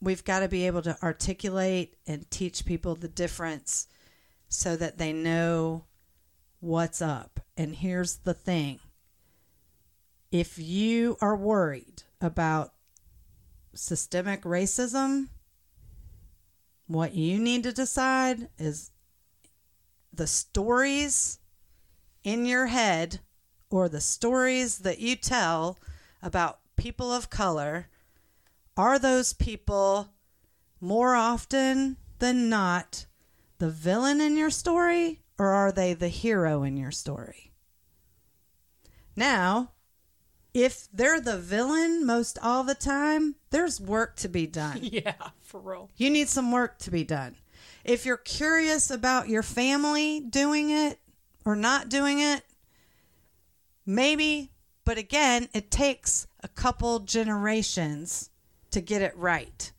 We've got to be able to articulate and teach people the difference so that they know what's up. And here's the thing. If you are worried about systemic racism, what you need to decide is the stories in your head or the stories that you tell about people of color, are those people more often than not the villain in your story, or are they the hero in your story? Now, if they're the villain most all the time, there's work to be done. Yeah, for real. You need some work to be done. If you're curious about your family doing it or not doing it, maybe, but again, it takes a couple generations to get it right.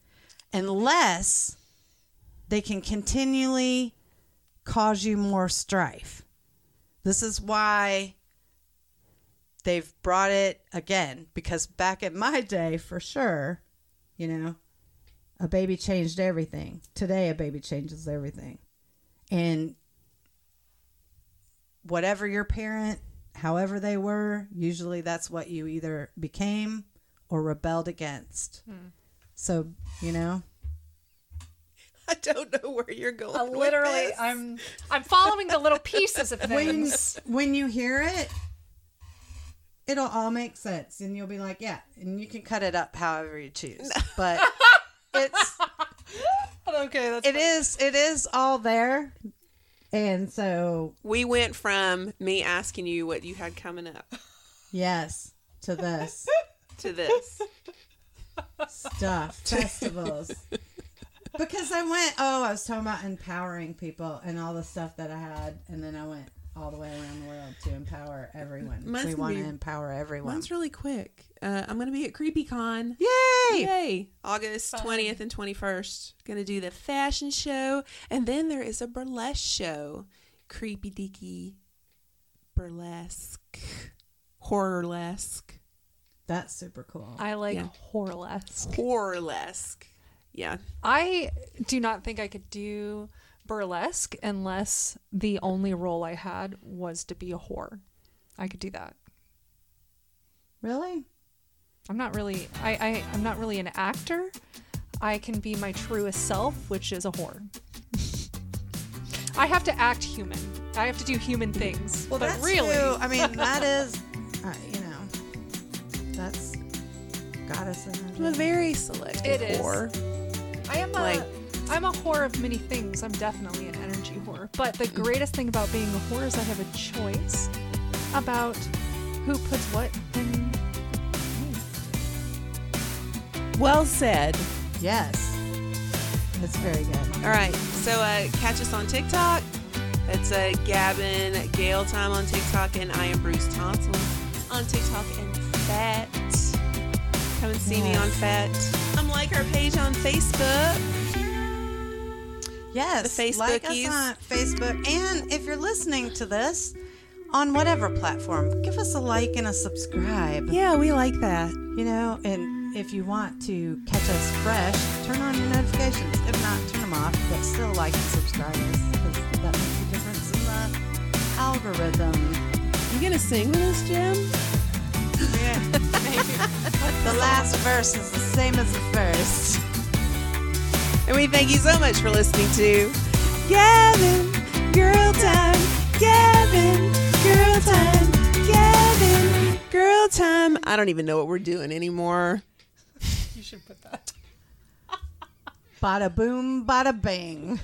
Unless they can continually cause you more strife. This is why they've brought it again, because back in my day, for sure, you know, a baby changed everything. Today, a baby changes everything. And whatever your parent, however they were, usually that's what you either became or rebelled against. Mm. So, you know. I don't know where you're going. I literally, with this. I'm I'm following the little pieces of things. When, when you hear it, it'll all make sense, and you'll be like, yeah. And you can cut it up however you choose, but it's okay. That's it funny. is it is all there, and so we went from me asking you what you had coming up, yes, to this, to this stuff, festivals. Because I went, oh, I was talking about empowering people and all the stuff that I had. And then I went all the way around the world to empower everyone. Mine's we want to empower everyone. Mine's really quick. Uh, I'm going to be at CreepyCon. Yay! Yay! August twentieth and twenty-first. Going to do the fashion show. And then there is a burlesque show. Creepy Deaky burlesque. Horrorlesque. That's super cool. I like yeah. horrorlesque. Horrorlesque. Yeah, I do not think I could do burlesque unless the only role I had was to be a whore. I could do that. Really? I'm not really. I, I I'm not really an actor. I can be my truest self, which is a whore. I have to act human. I have to do human things. Well, but that's really, who, I mean, that is, uh, you know, that's goddesses. I'm a very selective it whore. Is. I am a, like, I'm a whore of many things. I'm definitely an energy whore. But the greatest thing about being a whore is I have a choice about who puts what in me. Well said. Yes. That's very good. All right. So uh, catch us on TikTok. That's uh, Gavin Girl Time on TikTok. And I am Bruce Thompson on TikTok and F E T. Come and see yes. me on F E T. Um, like our page on Facebook. Yes, the like us on Facebook. And if you're listening to this on whatever platform, give us a like and a subscribe. Yeah, we like that. You know, and if you want to catch us fresh, turn on your notifications. If not, turn them off. But still like and subscribe us, because that makes a difference in the algorithm. You gonna sing with us, Jim? Yeah, the last verse is the same as the first. And we thank you so much for listening to Gavin Girl Time. Gavin Girl Time. Gavin Girl Time. I don't even know what we're doing anymore. You should put that. Bada boom, bada bang.